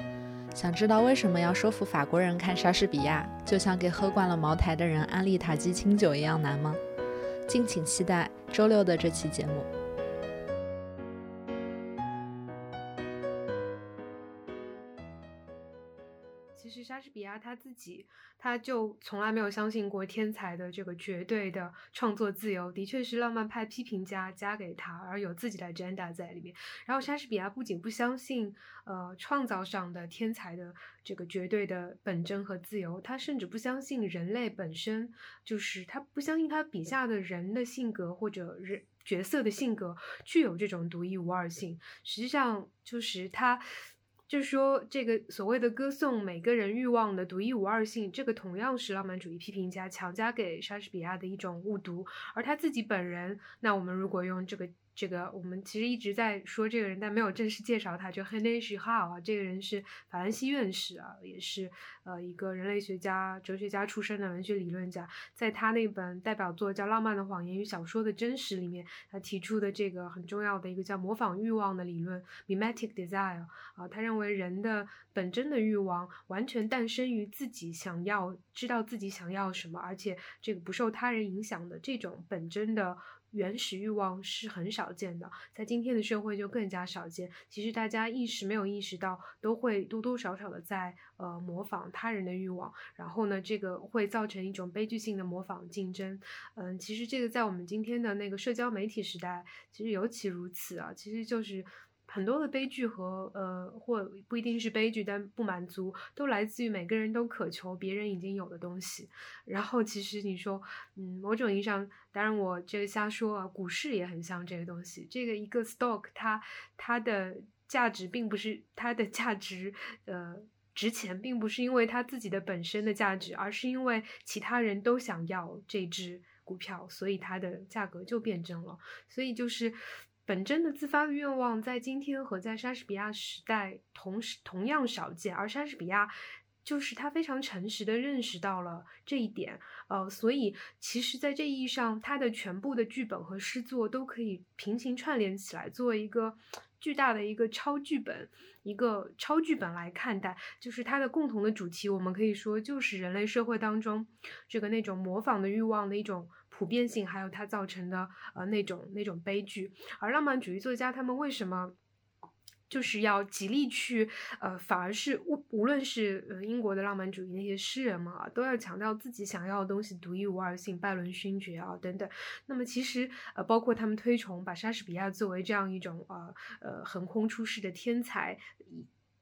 想知道为什么要说服法国人看莎士比亚，就像给喝惯了茅台的人安利塔基清酒一样难吗？敬请期待周六的这期节目。莎士比亚他自己，他就从来没有相信过天才的这个绝对的创作自由，的确是浪漫派批评家加给他，而有自己的 agenda 在里面。然后莎士比亚不仅不相信呃创造上的天才的这个绝对的本真和自由，他甚至不相信人类本身，就是他不相信他笔下的人的性格或者人角色的性格具有这种独一无二性。实际上就是他就是说，这个所谓的歌颂每个人欲望的独一无二性，这个同样是浪漫主义批评家强加给莎士比亚的一种误读。而他自己本人，那我们如果用这个这个，我们其实一直在说这个人，但没有正式介绍他，就 René Girard 啊，这个人是法兰西院士啊，也是呃一个人类学家、哲学家出身的文学理论家。在他那本代表作叫《浪漫的谎言与小说的真实》里面，他提出的这个很重要的一个叫模仿欲望的理论 （mimetic desire） 啊，他认为人的本真的欲望完全诞生于自己想要知道自己想要什么，而且这个不受他人影响的这种本真的原始欲望是很少见的，在今天的社会就更加少见。其实大家意识没有意识到，都会多多少少的在呃模仿他人的欲望，然后呢，这个会造成一种悲剧性的模仿竞争。嗯，其实这个在我们今天的那个社交媒体时代，其实尤其如此啊。其实就是很多的悲剧和呃，或不一定是悲剧，但不满足都来自于每个人都渴求别人已经有的东西。然后其实你说，嗯，某种意义上，当然我这个瞎说啊，股市也很像这个东西。这个一个 stock， 它它的价值并不是它的价值，呃。值钱并不是因为它自己的本身的价值，而是因为其他人都想要这只股票，所以它的价格就变真了。所以就是本真的自发的愿望在今天和在莎士比亚时代同时同样少见，而莎士比亚就是他非常诚实的认识到了这一点。呃，所以其实在这意义上，他的全部的剧本和诗作都可以平行串联起来，作为一个巨大的一个超剧本一个超剧本来看待。就是它的共同的主题，我们可以说就是人类社会当中这个那种模仿的欲望的一种普遍性，还有它造成的呃那种那种悲剧。而浪漫主义作家他们为什么就是要极力去呃反而是无无论是、呃、英国的浪漫主义那些诗人们啊，都要强调自己想要的东西独一无二性，拜伦勋爵啊等等。那么其实呃包括他们推崇把莎士比亚作为这样一种呃呃横空出世的天才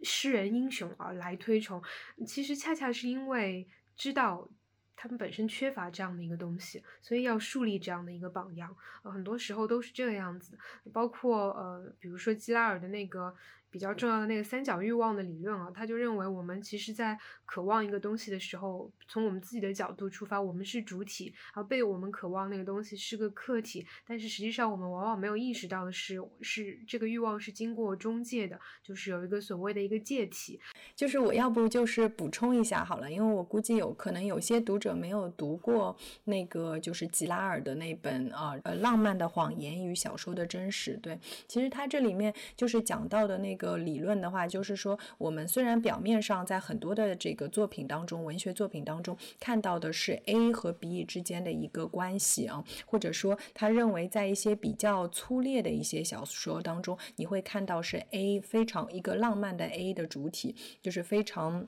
诗人英雄啊来推崇，其实恰恰是因为知道他们本身缺乏这样的一个东西，所以要树立这样的一个榜样。呃、很多时候都是这个样子，包括呃，比如说基拉尔的那个比较重要的那个三角欲望的理论啊，他就认为我们其实在渴望一个东西的时候，从我们自己的角度出发，我们是主体，然后被我们渴望那个东西是个客体，但是实际上我们往往没有意识到的是，是这个欲望是经过中介的，就是有一个所谓的一个介体。就是我要不就是补充一下好了，因为我估计有可能有些读者没有读过那个就是吉拉尔的那本啊呃《浪漫的谎言与小说的真实》。对，其实他这里面就是讲到的那个个理论的话，就是说我们虽然表面上在很多的这个作品当中，文学作品当中看到的是 A 和 B 之间的一个关系啊，或者说他认为在一些比较粗劣的一些小说当中，你会看到是 A 非常一个浪漫的 A 的主体，就是非常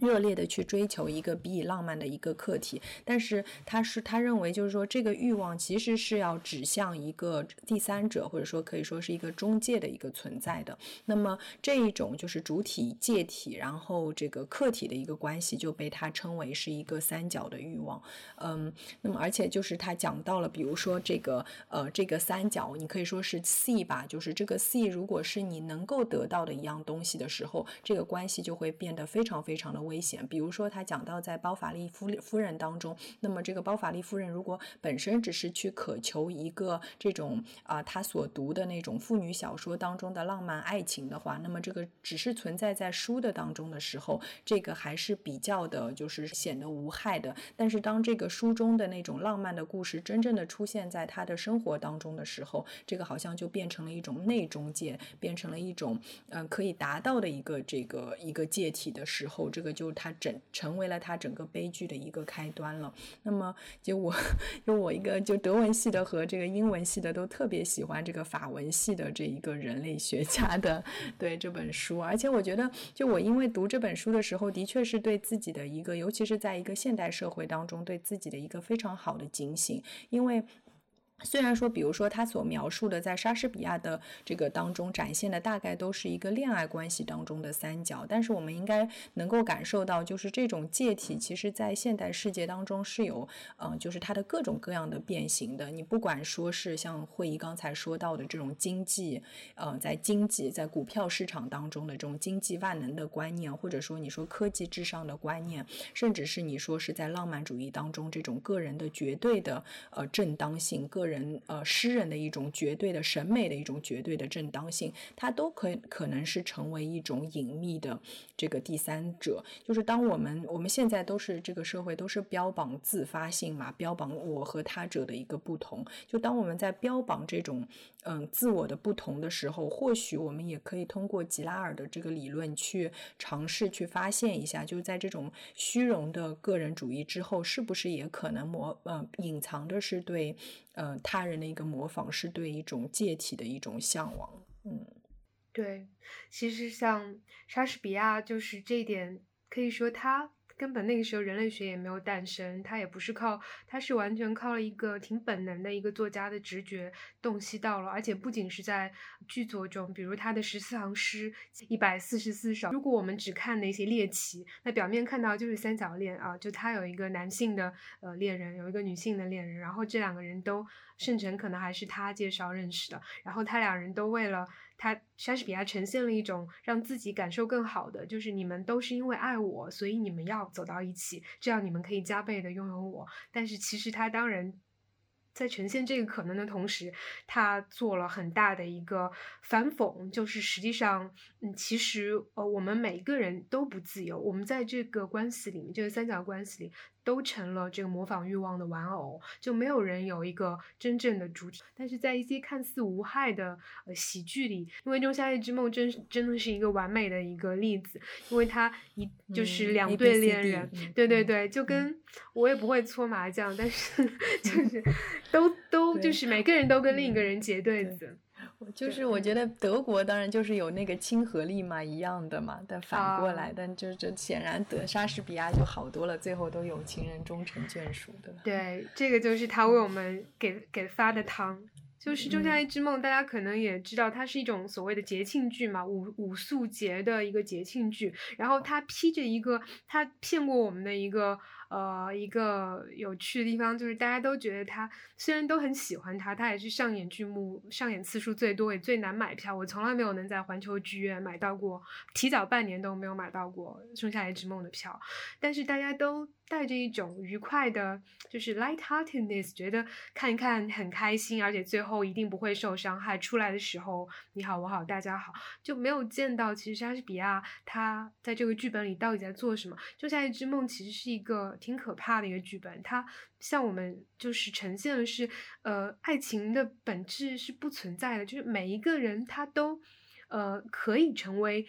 热烈的去追求一个比以浪漫的一个客体，但是他是他认为就是说这个欲望其实是要指向一个第三者，或者说可以说是一个中介的一个存在的。那么这一种就是主体介体然后这个客体的一个关系就被他称为是一个三角的欲望。嗯，那么而且就是他讲到了比如说这个呃这个三角你可以说是 C 吧，就是这个 C 如果是你能够得到的一样东西的时候，这个关系就会变得非常非常的危险。比如说他讲到在包法利夫人当中，那么这个包法利夫人如果本身只是去渴求一个这种啊、呃，他所读的那种妇女小说当中的浪漫爱情的话，那么这个只是存在在书的当中的时候，这个还是比较的就是显得无害的。但是当这个书中的那种浪漫的故事真正的出现在他的生活当中的时候，这个好像就变成了一种内中介，变成了一种、呃、可以达到的一个这个一个介体的时候，这个就他整成为了他整个悲剧的一个开端了。那么就我就我一个就德文系的和这个英文系的都特别喜欢这个法文系的这一个人类学家的对这本书，而且我觉得就我因为读这本书的时候的确是对自己的一个，尤其是在一个现代社会当中对自己的一个非常好的警醒。因为虽然说比如说他所描述的在莎士比亚的这个当中展现的大概都是一个恋爱关系当中的三角，但是我们应该能够感受到就是这种介体其实在现代世界当中是有、呃、就是它的各种各样的变形的。你不管说是像慧怡刚才说到的这种经济、呃、在经济在股票市场当中的这种经济万能的观念，或者说你说科技至上的观念，甚至是你说是在浪漫主义当中这种个人的绝对的、呃、正当性，个人人呃，诗人的一种绝对的审美的一种绝对的正当性，它都可可能是成为一种隐秘的这个第三者。就是当我们我们现在都是这个社会都是标榜自发性嘛，标榜我和他者的一个不同，就当我们在标榜这种嗯自我的不同的时候，或许我们也可以通过吉拉尔的这个理论去尝试去发现一下，就是在这种虚荣的个人主义之后，是不是也可能模呃隐藏的是对呃他人的一个模仿，是对一种介体的一种向往。嗯，对，其实像莎士比亚就是这一点，可以说他根本那个时候人类学也没有诞生，他也不是靠，他是完全靠了一个挺本能的一个作家的直觉洞悉到了。而且不仅是在剧作中，比如他的十四行诗一百四十四首，如果我们只看那些猎奇，那表面看到就是三角恋啊，就他有一个男性的呃恋人，有一个女性的恋人，然后这两个人都甚至可能还是他介绍认识的，然后他两人都为了他莎士比亚呈现了一种让自己感受更好的，就是你们都是因为爱我，所以你们要走到一起，这样你们可以加倍的拥有我。但是其实他当然在呈现这个可能的同时，他做了很大的一个反讽，就是实际上嗯，其实呃，我们每一个人都不自由，我们在这个关系里面，这个三角关系里都成了这个模仿欲望的玩偶，就没有人有一个真正的主体。但是在一些看似无害的、呃、喜剧里，因为《仲夏夜之梦》真真的是一个完美的一个例子，因为它一就是两对恋人、嗯、对对对，就跟、嗯、我也不会搓麻将，但是就是都都就是每个人都跟另一个人结对子、嗯，就是我觉得德国当然就是有那个亲和力嘛，一样的嘛，但反过来、啊、但就这显然德莎士比亚就好多了，最后都有情人终成眷属的。对，这个就是他为我们给给发的汤。就是《仲夏夜之梦》，大家可能也知道，它是一种所谓的节庆剧嘛，武武肃节的一个节庆剧。然后它披着一个，它骗过我们的一个呃一个有趣的地方，就是大家都觉得它虽然都很喜欢它，它也是上演剧目上演次数最多，也最难买票。我从来没有能在环球剧院买到过，提早半年都没有买到过《仲夏夜之梦》的票。但是大家都带着一种愉快的就是 lightheartedness， 觉得看一看很开心，而且最后一定不会受伤害，出来的时候你好我好大家好，就没有见到其实莎士比亚他在这个剧本里到底在做什么。仲夏夜之梦其实是一个挺可怕的一个剧本，它向我们就是呈现的是呃，爱情的本质是不存在的，就是每一个人他都呃可以成为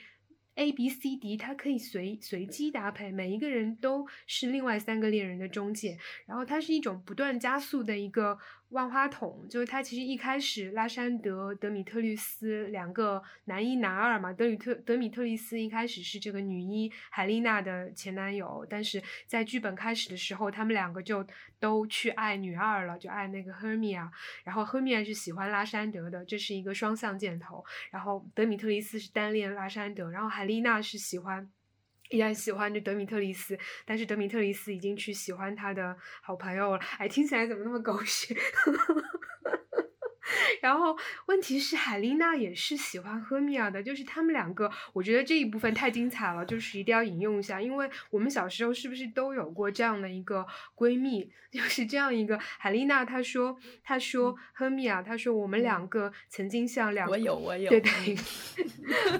A B C D， 它可以随随机搭配，每一个人都是另外三个猎人的中介，然后它是一种不断加速的一个万花筒，就是它其实一开始拉山德、德米特律斯两个男一男二嘛，德米特德米特律斯一开始是这个女一海丽娜的前男友，但是在剧本开始的时候，他们两个就都去爱女二了，就爱那个赫米娅，然后赫米娅是喜欢拉山德的，这是一个双向箭头，然后德米特律斯是单恋拉山德，然后海丽娜是喜欢依然喜欢着德米特里斯，但是德米特里斯已经去喜欢他的好朋友了。哎，听起来怎么那么狗血然后问题是海丽娜也是喜欢赫米娅的，就是他们两个，我觉得这一部分太精彩了，就是一定要引用一下，因为我们小时候是不是都有过这样的一个闺蜜，就是这样一个海丽娜，她说她说赫米娅，她说我们两个曾经像两个，我有我有对对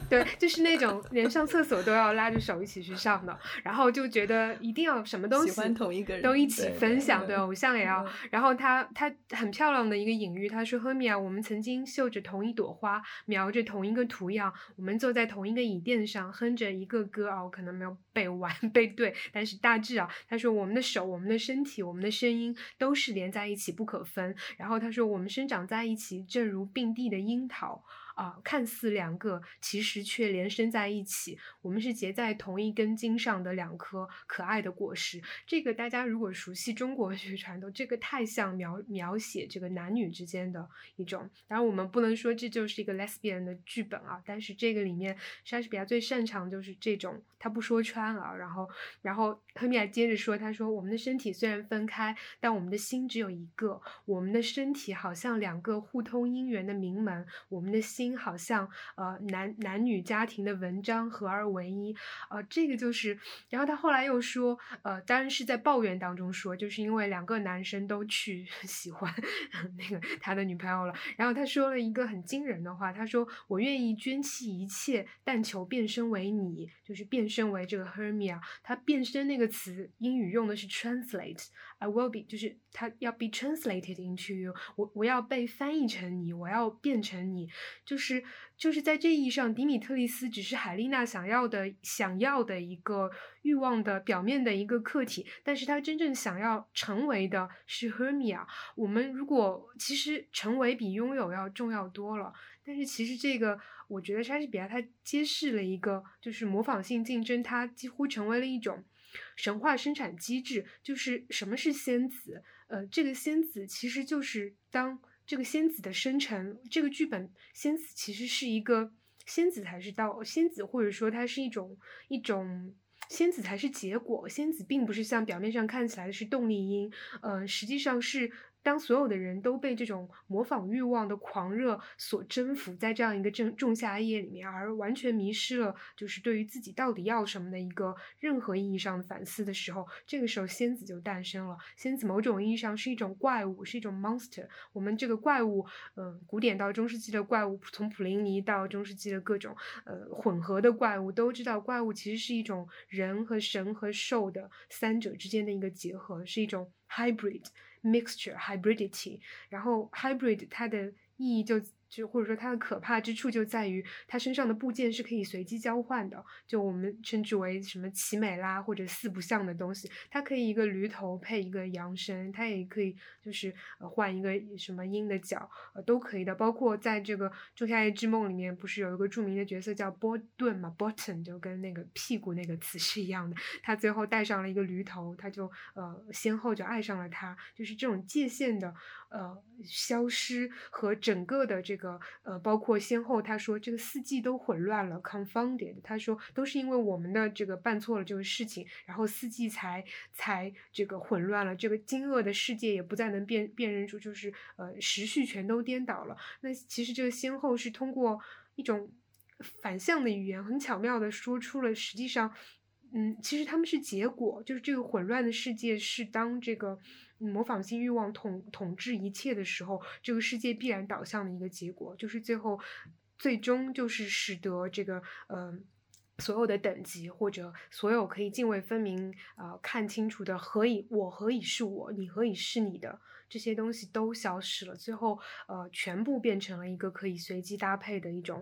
对，就是那种连上厕所都要拉着手一起去上的，然后就觉得一定要什么东西喜欢同一个人都一起分享，对偶像也要，然后她她很漂亮的一个隐喻，她说赫米娅，我们曾经绣着同一朵花，描着同一个图样，我们坐在同一个椅垫上，哼着一个歌啊，我可能没有背完背对，但是大致啊，他说我们的手、我们的身体、我们的声音都是连在一起不可分，然后他说我们生长在一起，正如并蒂的樱桃啊、呃，看似两个，其实却连生在一起，我们是结在同一根茎上的两颗可爱的果实。这个大家如果熟悉中国学传统，这个太像描描写这个男女之间的一种，当然我们不能说这就是一个 lesbian 的剧本啊，但是这个里面莎士比亚最擅长就是这种，他不说穿啊，然后然后赫米娅接着说，他说我们的身体虽然分开，但我们的心只有一个，我们的身体好像两个互通姻缘的名门，我们的心好像呃男男女家庭的文章合而为一，呃这个就是，然后他后来又说，呃当然是在抱怨当中说，就是因为两个男生都去喜欢那个他的女朋友了，然后他说了一个很惊人的话，他说我愿意捐弃一切，但求变身为你，就是变身为这个 Hermia， 他变身那个词英语用的是 translate， I will be， 就是他要 be translated into you， 我我要被翻译成你，我要变成你。就是就是在这意义上，迪米特利斯只是海丽娜想要的想要的一个欲望的表面的一个客体，但是他真正想要成为的是赫米娅。我们如果其实成为比拥有要重要多了，但是其实这个我觉得莎士比亚他揭示了一个，就是模仿性竞争，它几乎成为了一种神话生产机制，就是什么是仙子，呃，这个仙子其实就是当。这个仙子的生成，这个剧本仙子其实是一个仙子才是道，仙子或者说它是一种一种仙子才是结果，仙子并不是像表面上看起来的是动力因，呃，实际上是当所有的人都被这种模仿欲望的狂热所征服，在这样一个正仲夏夜里面，而完全迷失了就是对于自己到底要什么的一个任何意义上的反思的时候，这个时候仙子就诞生了。仙子某种意义上是一种怪物，是一种 monster。我们这个怪物，嗯、呃，古典到中世纪的怪物，从普林尼到中世纪的各种呃混合的怪物，都知道怪物其实是一种人和神和兽的三者之间的一个结合，是一种 hybrid。mixture hybridity， 然后 hybrid 它的意义就就或者说它的可怕之处就在于它身上的部件是可以随机交换的，就我们称之为什么奇美拉或者四不像的东西，它可以一个驴头配一个羊身，它也可以就是、呃、换一个什么鹰的角、呃、都可以的，包括在这个仲夏夜之梦里面不是有一个著名的角色叫波顿嘛， Bottom 就跟那个屁股那个词是一样的，他最后戴上了一个驴头，他就呃先后就爱上了他，就是这种界限的呃消失和整个的这个这个呃，包括先后他说这个四季都混乱了 ，confounded， 他说都是因为我们的这个办错了这个事情，然后四季才才这个混乱了，这个惊愕的世界也不再能辨辨认出，就是呃时序全都颠倒了。那其实这个先后是通过一种反向的语言，很巧妙的说出了实际上。嗯，其实他们是结果，就是这个混乱的世界是当这个模仿性欲望统统治一切的时候，这个世界必然导向的一个结果，就是最后最终就是使得这个呃所有的等级或者所有可以泾渭分明、呃、看清楚的何以我何以是我你何以是你的这些东西都消失了，最后呃全部变成了一个可以随机搭配的一种，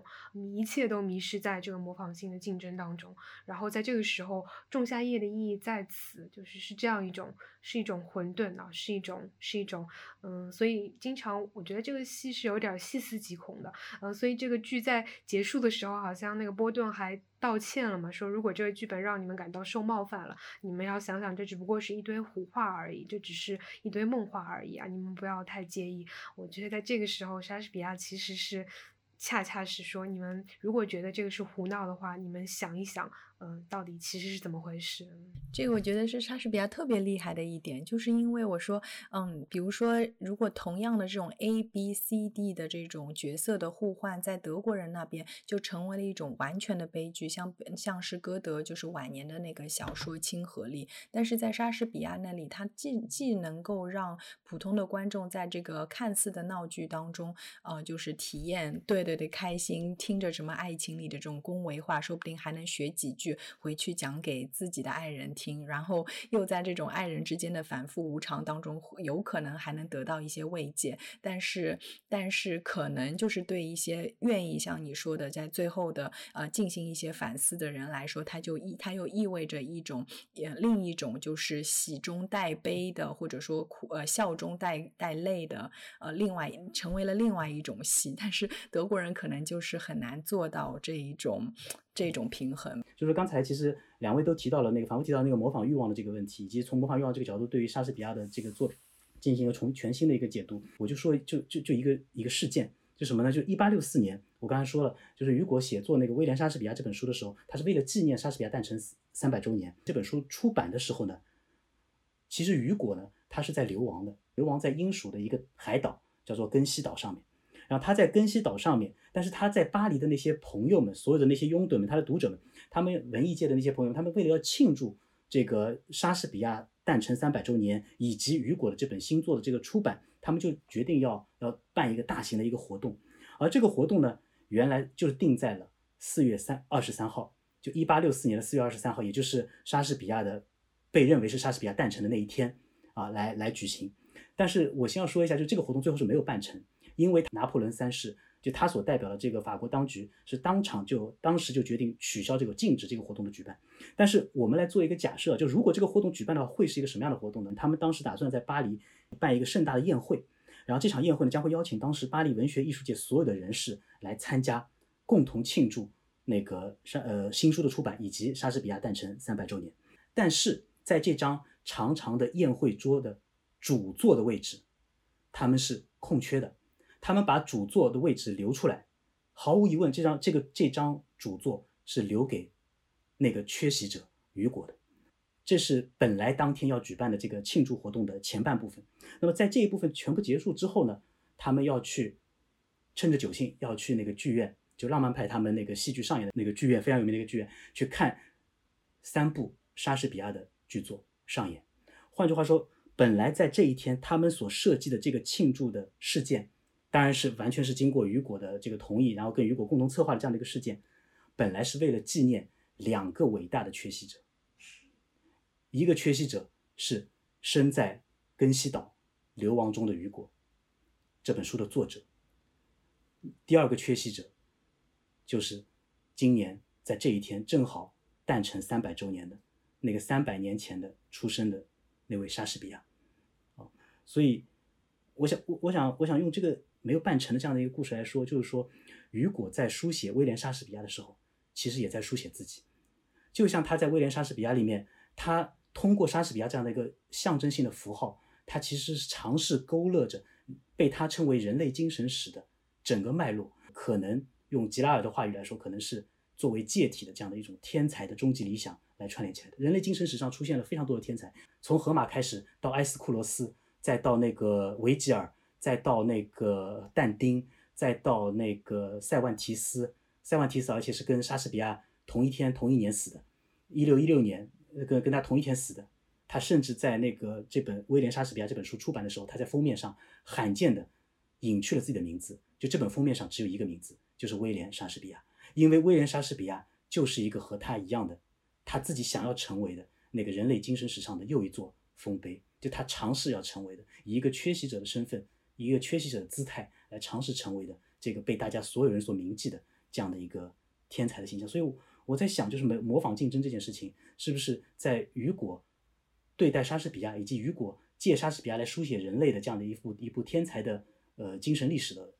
一切都迷失在这个模仿性的竞争当中。然后在这个时候仲夏夜的意义在此，就是是这样一种是一种混沌啊，是一种是一种嗯、呃，所以经常我觉得这个戏是有点细思极恐的，呃，所以这个剧在结束的时候好像那个波顿还道歉了嘛，说如果这个剧本让你们感到受冒犯了，你们要想想这只不过是一堆胡话而已，这只是一堆梦话而已啊，你们不要太介意。我觉得在这个时候莎士比亚其实是恰恰是说，你们如果觉得这个是胡闹的话，你们想一想嗯、呃，到底其实是怎么回事。这个我觉得是莎士比亚特别厉害的一点，就是因为我说嗯，比如说如果同样的这种 A B C D 的这种角色的互换在德国人那边就成为了一种完全的悲剧，像像是歌德就是晚年的那个小说亲和力，但是在莎士比亚那里他既既能够让普通的观众在这个看似的闹剧当中呃，就是体验对对对开心，听着什么爱情里的这种恭维话，说不定还能学几句回去讲给自己的爱人听，然后又在这种爱人之间的反复无常当中有可能还能得到一些慰藉，但是但是可能就是对一些愿意像你说的在最后的呃进行一些反思的人来说，它就它又意味着一种、呃、另一种就是喜中带悲的，或者说呃笑中带带泪的呃另外成为了另外一种戏，但是德国人可能就是很难做到这一种这种平衡。就是刚才其实两位都提到了那个反复提到那个模仿欲望的这个问题，以及从模仿欲望这个角度对于莎士比亚的这个作品进行了重全新的一个解读。我就说就就就一个一个事件，就什么呢？就一八六四年，我刚才说了，就是雨果写作那个《威廉莎士比亚》这本书的时候，他是为了纪念莎士比亚诞辰三百周年。这本书出版的时候呢，其实雨果呢他是在流亡的，流亡在英属的一个海岛叫做根西岛上面。然后他在根西岛上面，但是他在巴黎的那些朋友们，所有的那些拥趸们，他的读者们，他们文艺界的那些朋友们，他们为了要庆祝这个莎士比亚诞辰三百周年以及雨果的这本新作的这个出版，他们就决定要要办一个大型的一个活动。而这个活动呢，原来就是定在了四月二十三号，就一八六四年的四月二十三号，也就是莎士比亚的被认为是莎士比亚诞辰的那一天啊，来来举行。但是我先要说一下，就这个活动最后是没有办成，因为拿破仑三世就他所代表的这个法国当局是当场就当时就决定取消这个禁止这个活动的举办。但是我们来做一个假设，就如果这个活动举办的话会是一个什么样的活动呢？他们当时打算在巴黎办一个盛大的宴会，然后这场宴会呢将会邀请当时巴黎文学艺术界所有的人士来参加，共同庆祝那个、呃、新书的出版以及莎士比亚诞辰三百周年。但是在这张长长的宴会桌的主座的位置，他们是空缺的，他们把主座的位置留出来，毫无疑问这张、这个、这张主座是留给那个缺席者雨果的。这是本来当天要举办的这个庆祝活动的前半部分。那么在这一部分全部结束之后呢，他们要去趁着酒兴要去那个剧院，就浪漫派他们那个戏剧上演的那个剧院，非常有名的一个剧院，去看三部莎士比亚的剧作上演。换句话说，本来在这一天他们所设计的这个庆祝的事件，当然是完全是经过雨果的这个同意，然后跟雨果共同策划的这样的一个事件，本来是为了纪念两个伟大的缺席者。一个缺席者是身在根西岛流亡中的雨果，这本书的作者；第二个缺席者就是今年在这一天正好诞辰三百周年的那个三百年前的出生的那位莎士比亚。所以我想我想我想用这个没有办成的这样的一个故事来说，就是说雨果在书写威廉莎士比亚的时候其实也在书写自己。就像他在威廉莎士比亚里面，他通过莎士比亚这样的一个象征性的符号，他其实是尝试勾勒着被他称为人类精神史的整个脉络，可能用吉拉尔的话语来说，可能是作为借体的这样的一种天才的终极理想来串联起来的。人类精神史上出现了非常多的天才，从荷马开始到埃斯库罗斯，再到那个维吉尔，再到那个但丁，再到那个塞万提斯，塞万提斯而且是跟莎士比亚同一天同一年死的，一六一六年跟跟他同一天死的。他甚至在那个这本《威廉莎士比亚》这本书出版的时候，他在封面上罕见的隐去了自己的名字，就这本封面上只有一个名字，就是威廉莎士比亚，因为威廉莎士比亚就是一个和他一样的，他自己想要成为的那个人类精神史上的又一座丰碑，就他尝试要成为的，以一个缺席者的身份，以一个缺席者的姿态来尝试成为的这个被大家所有人所铭记的这样的一个天才的形象。所以我在想，就是模仿竞争这件事情，是不是在雨果对待莎士比亚，以及雨果借莎士比亚来书写人类的这样的一部一部天才的呃精神历史的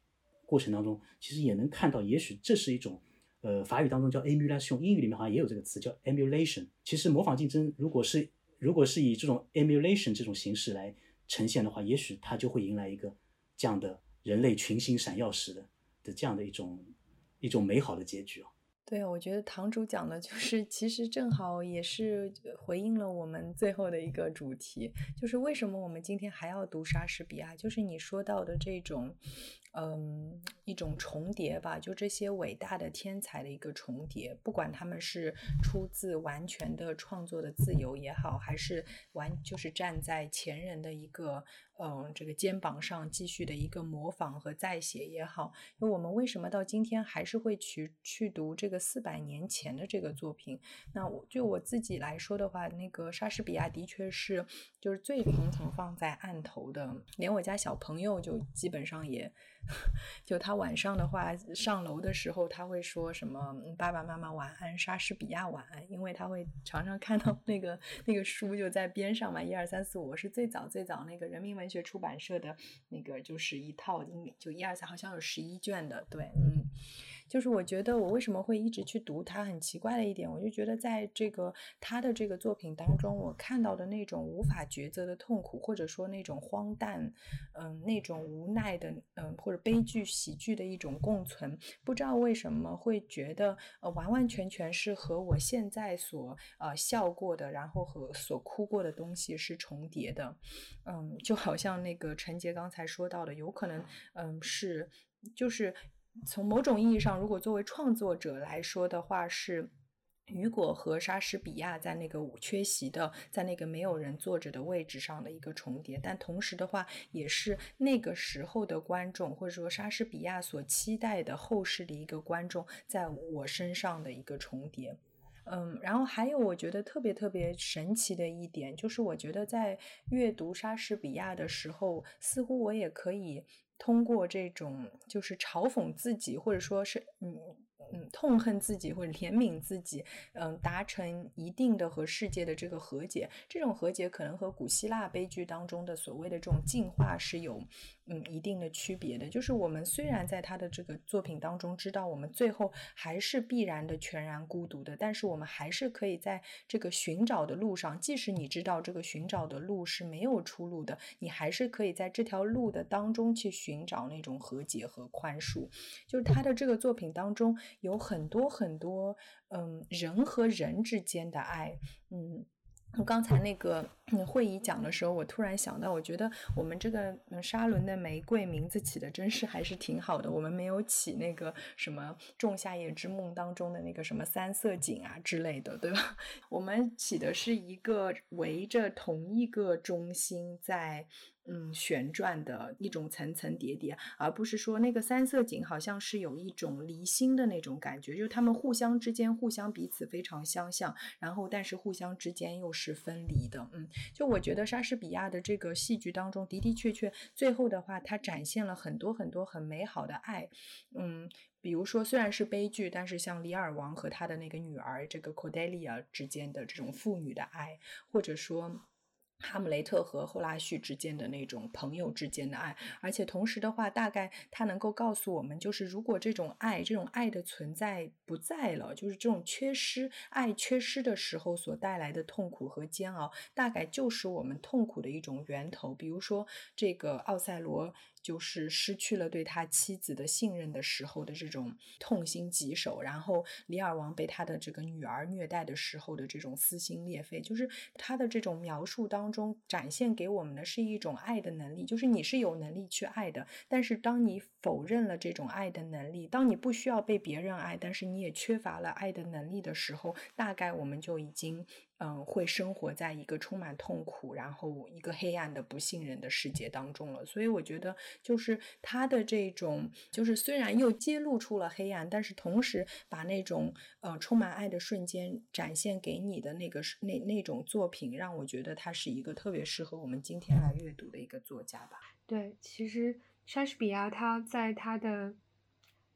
过程当中，其实也能看到，也许这是一种呃法语当中叫 emulation， 英语里面好像也有这个词叫 emulation。其实模仿竞争如果是如果是以这种 emulation 这种形式来呈现的话，也许它就会迎来一个这样的人类群星闪耀时的的这样的一种一种美好的结局、哦、对，我觉得堂主讲的就是其实正好也是回应了我们最后的一个主题，就是为什么我们今天还要读莎士比亚，就是你说到的这种嗯，一种重叠吧，就这些伟大的天才的一个重叠，不管他们是出自完全的创作的自由也好，还是完就是站在前人的一个嗯这个肩膀上继续的一个模仿和再写也好，因为我们为什么到今天还是会去去读这个四百年前的这个作品？那我就我自己来说的话，那个莎士比亚的确是就是最频频放在案头的，连我家小朋友就基本上也。就他晚上的话上楼的时候他会说什么爸爸妈妈晚安，莎士比亚晚安，因为他会常常看到那个那个书就在边上嘛，一二三四五是最早最早那个人民文学出版社的那个就是一套就一二三好像有十一卷的，对，嗯，就是我觉得我为什么会一直去读他很奇怪的一点，我就觉得在这个他的这个作品当中我看到的那种无法抉择的痛苦，或者说那种荒诞嗯、呃，那种无奈的嗯、呃，或者悲剧喜剧的一种共存，不知道为什么会觉得呃完完全全是和我现在所呃笑过的，然后和所哭过的东西是重叠的，嗯，就好像那个陈杰刚才说到的，有可能嗯是就是从某种意义上，如果作为创作者来说的话是。雨果和莎士比亚在那个缺席的在那个没有人坐着的位置上的一个重叠，但同时的话也是那个时候的观众或者说莎士比亚所期待的后世的一个观众在我身上的一个重叠。嗯，然后还有我觉得特别特别神奇的一点就是我觉得在阅读莎士比亚的时候似乎我也可以通过这种就是嘲讽自己或者说是嗯嗯，痛恨自己或者怜悯自己，嗯，达成一定的和世界的这个和解，这种和解可能和古希腊悲剧当中的所谓的这种进化是有嗯一定的区别的，就是我们虽然在他的这个作品当中知道我们最后还是必然的全然孤独的，但是我们还是可以在这个寻找的路上，即使你知道这个寻找的路是没有出路的，你还是可以在这条路的当中去寻找那种和解和宽恕，就是他的这个作品当中有很多很多嗯，人和人之间的爱。嗯，刚才那个会议讲的时候我突然想到，我觉得我们这个沙伦的玫瑰名字起的真是还是挺好的，我们没有起那个什么仲夏夜之梦当中的那个什么三色堇啊之类的，对吧？我们起的是一个围着同一个中心在嗯，旋转的一种层层叠叠，而不是说那个三色堇好像是有一种离心的那种感觉，就是他们互相之间互相彼此非常相像，然后但是互相之间又是分离的。嗯，就我觉得莎士比亚的这个戏剧当中的的确确最后的话它展现了很多很多很美好的爱。嗯，比如说虽然是悲剧，但是像李尔王和他的那个女儿这个 Cordelia 之间的这种父女的爱，或者说哈姆雷特和后拉叙之间的那种朋友之间的爱，而且同时的话大概他能够告诉我们，就是如果这种爱这种爱的存在不在了，就是这种缺失爱缺失的时候所带来的痛苦和煎熬，大概就是我们痛苦的一种源头。比如说这个奥赛罗就是失去了对他妻子的信任的时候的这种痛心疾首，然后李尔王被他的这个女儿虐待的时候的这种撕心裂肺，就是他的这种描述当中展现给我们的是一种爱的能力，就是你是有能力去爱的，但是当你否认了这种爱的能力，当你不需要被别人爱，但是你也缺乏了爱的能力的时候，大概我们就已经嗯，会生活在一个充满痛苦，然后一个黑暗的不信任的世界当中了。所以我觉得就是他的这种，就是虽然又揭露出了黑暗，但是同时把那种呃充满爱的瞬间展现给你的那个那那种作品，让我觉得他是一个特别适合我们今天来阅读的一个作家吧。对，其实莎士比亚他在他的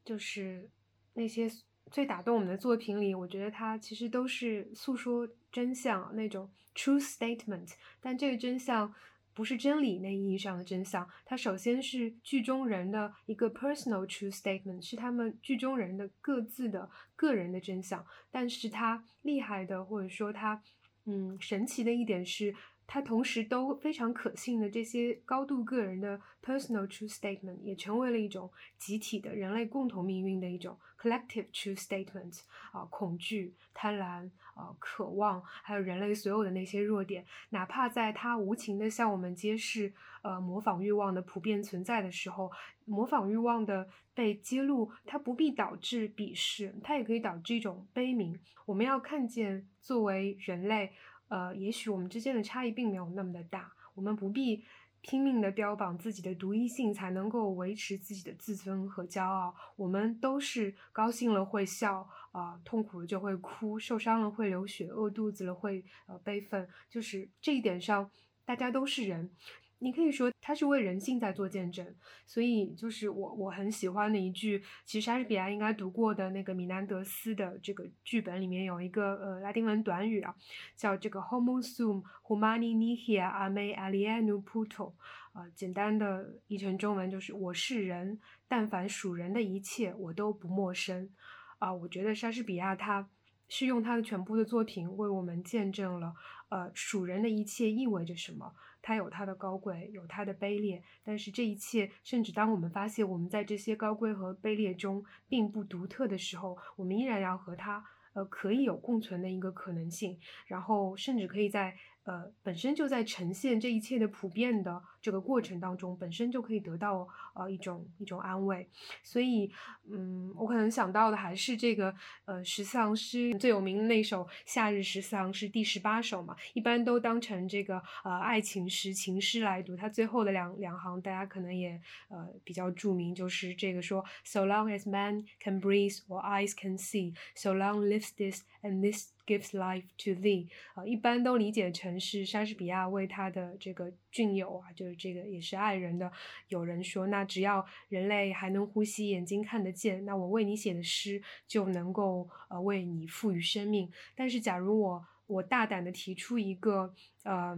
就是那些最打动我们的作品里，我觉得它其实都是诉说真相那种 true statement， 但这个真相不是真理那意义上的真相，它首先是剧中人的一个 personal true statement， 是他们剧中人的各自的个人的真相。但是它厉害的或者说它嗯神奇的一点是，它同时都非常可信的这些高度个人的 personal true statement 也成为了一种集体的人类共同命运的一种 collective true statement、呃、恐惧、贪婪、呃、渴望，还有人类所有的那些弱点，哪怕在它无情的向我们揭示呃，模仿欲望的普遍存在的时候，模仿欲望的被揭露，它不必导致鄙视，它也可以导致一种悲悯。我们要看见作为人类呃，也许我们之间的差异并没有那么的大，我们不必拼命的标榜自己的独一性才能够维持自己的自尊和骄傲。我们都是高兴了会笑、呃、痛苦了就会哭，受伤了会流血，饿肚子了会、呃、悲愤，就是这一点上大家都是人，你可以说他是为人性在做见证。所以就是我我很喜欢的一句，其实莎士比亚应该读过的那个米南德斯的这个剧本里面有一个呃拉丁文短语啊，叫这个 homo sum humani nihil a me alienum puto， 呃简单的译成中文就是我是人，但凡属人的一切我都不陌生啊、呃、我觉得莎士比亚他是用他的全部的作品为我们见证了呃，属人的一切意味着什么。他有他的高贵，有他的卑劣，但是这一切，甚至当我们发现我们在这些高贵和卑劣中并不独特的时候，我们依然要和他呃，可以有共存的一个可能性，然后甚至可以在呃，本身就在呈现这一切的普遍的这个过程当中，本身就可以得到呃一种一种安慰。所以嗯，我可能想到的还是这个呃十四行诗最有名的那首《夏日十四行诗》第十八首嘛，一般都当成这个呃爱情诗、情诗来读。它最后的两两行大家可能也呃比较著名，就是这个说 So long as man can breathe or eyes can see, so long lives this and this gives life to thee， 呃，一般都理解成是莎士比亚为他的这个俊友啊，就是这个也是爱人的友人说，那只要人类还能呼吸，眼睛看得见，那我为你写的诗就能够呃为你赋予生命。但是假如我我大胆的提出一个呃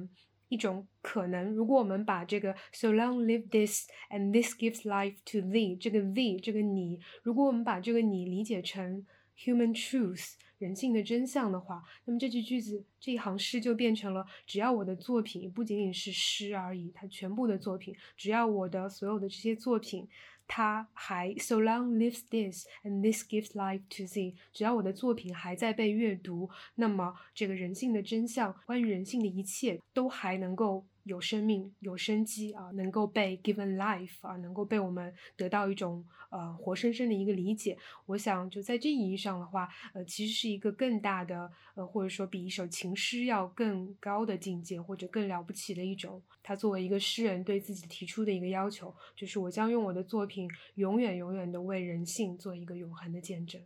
一种可能，如果我们把这个 So long live this and this gives life to thee 这个 thee 这个你，如果我们把这个你理解成 human truth，人性的真相的话，那么这句句子这一行诗就变成了，只要我的作品不仅仅是诗而已，它全部的作品，只要我的所有的这些作品，它还 So long lives this and this gives life to thee， 只要我的作品还在被阅读，那么这个人性的真相，关于人性的一切都还能够有生命有生机啊，能够被 given life 啊，能够被我们得到一种呃活生生的一个理解。我想就在这意义上的话呃，其实是一个更大的呃，或者说比一首情诗要更高的境界，或者更了不起的一种，他作为一个诗人对自己提出的一个要求，就是我将用我的作品永远永远的为人性做一个永恒的见证。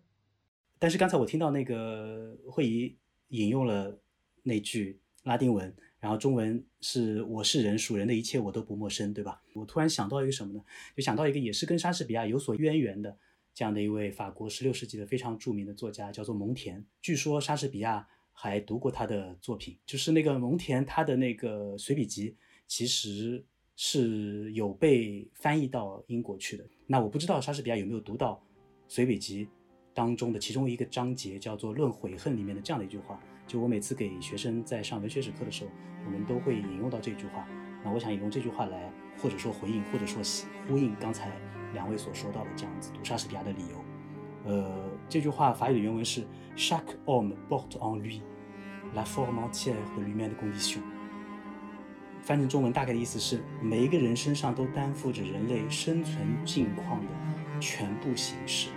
但是刚才我听到那个慧怡引用了那句拉丁文，然后中文是我是人，属人的一切我都不陌生，对吧？我突然想到一个什么呢？就想到一个也是跟莎士比亚有所渊源的这样的一位法国十六世纪的非常著名的作家，叫做蒙田。据说莎士比亚还读过他的作品，就是那个蒙田他的那个随笔集其实是有被翻译到英国去的。那我不知道莎士比亚有没有读到随笔集当中的其中一个章节，叫做《论悔恨》里面的这样的一句话，就我每次给学生在上文学史课的时候，我们都会引用到这句话。那我想引用这句话来，或者说回应，或者说呼应刚才两位所说到的这样子读莎士比亚的理由。呃，这句话法语的原文是 Chaque homme porte en lui la forme entière de l'humaine condition， 翻成中文大概的意思是，每一个人身上都担负着人类生存境况的全部形式。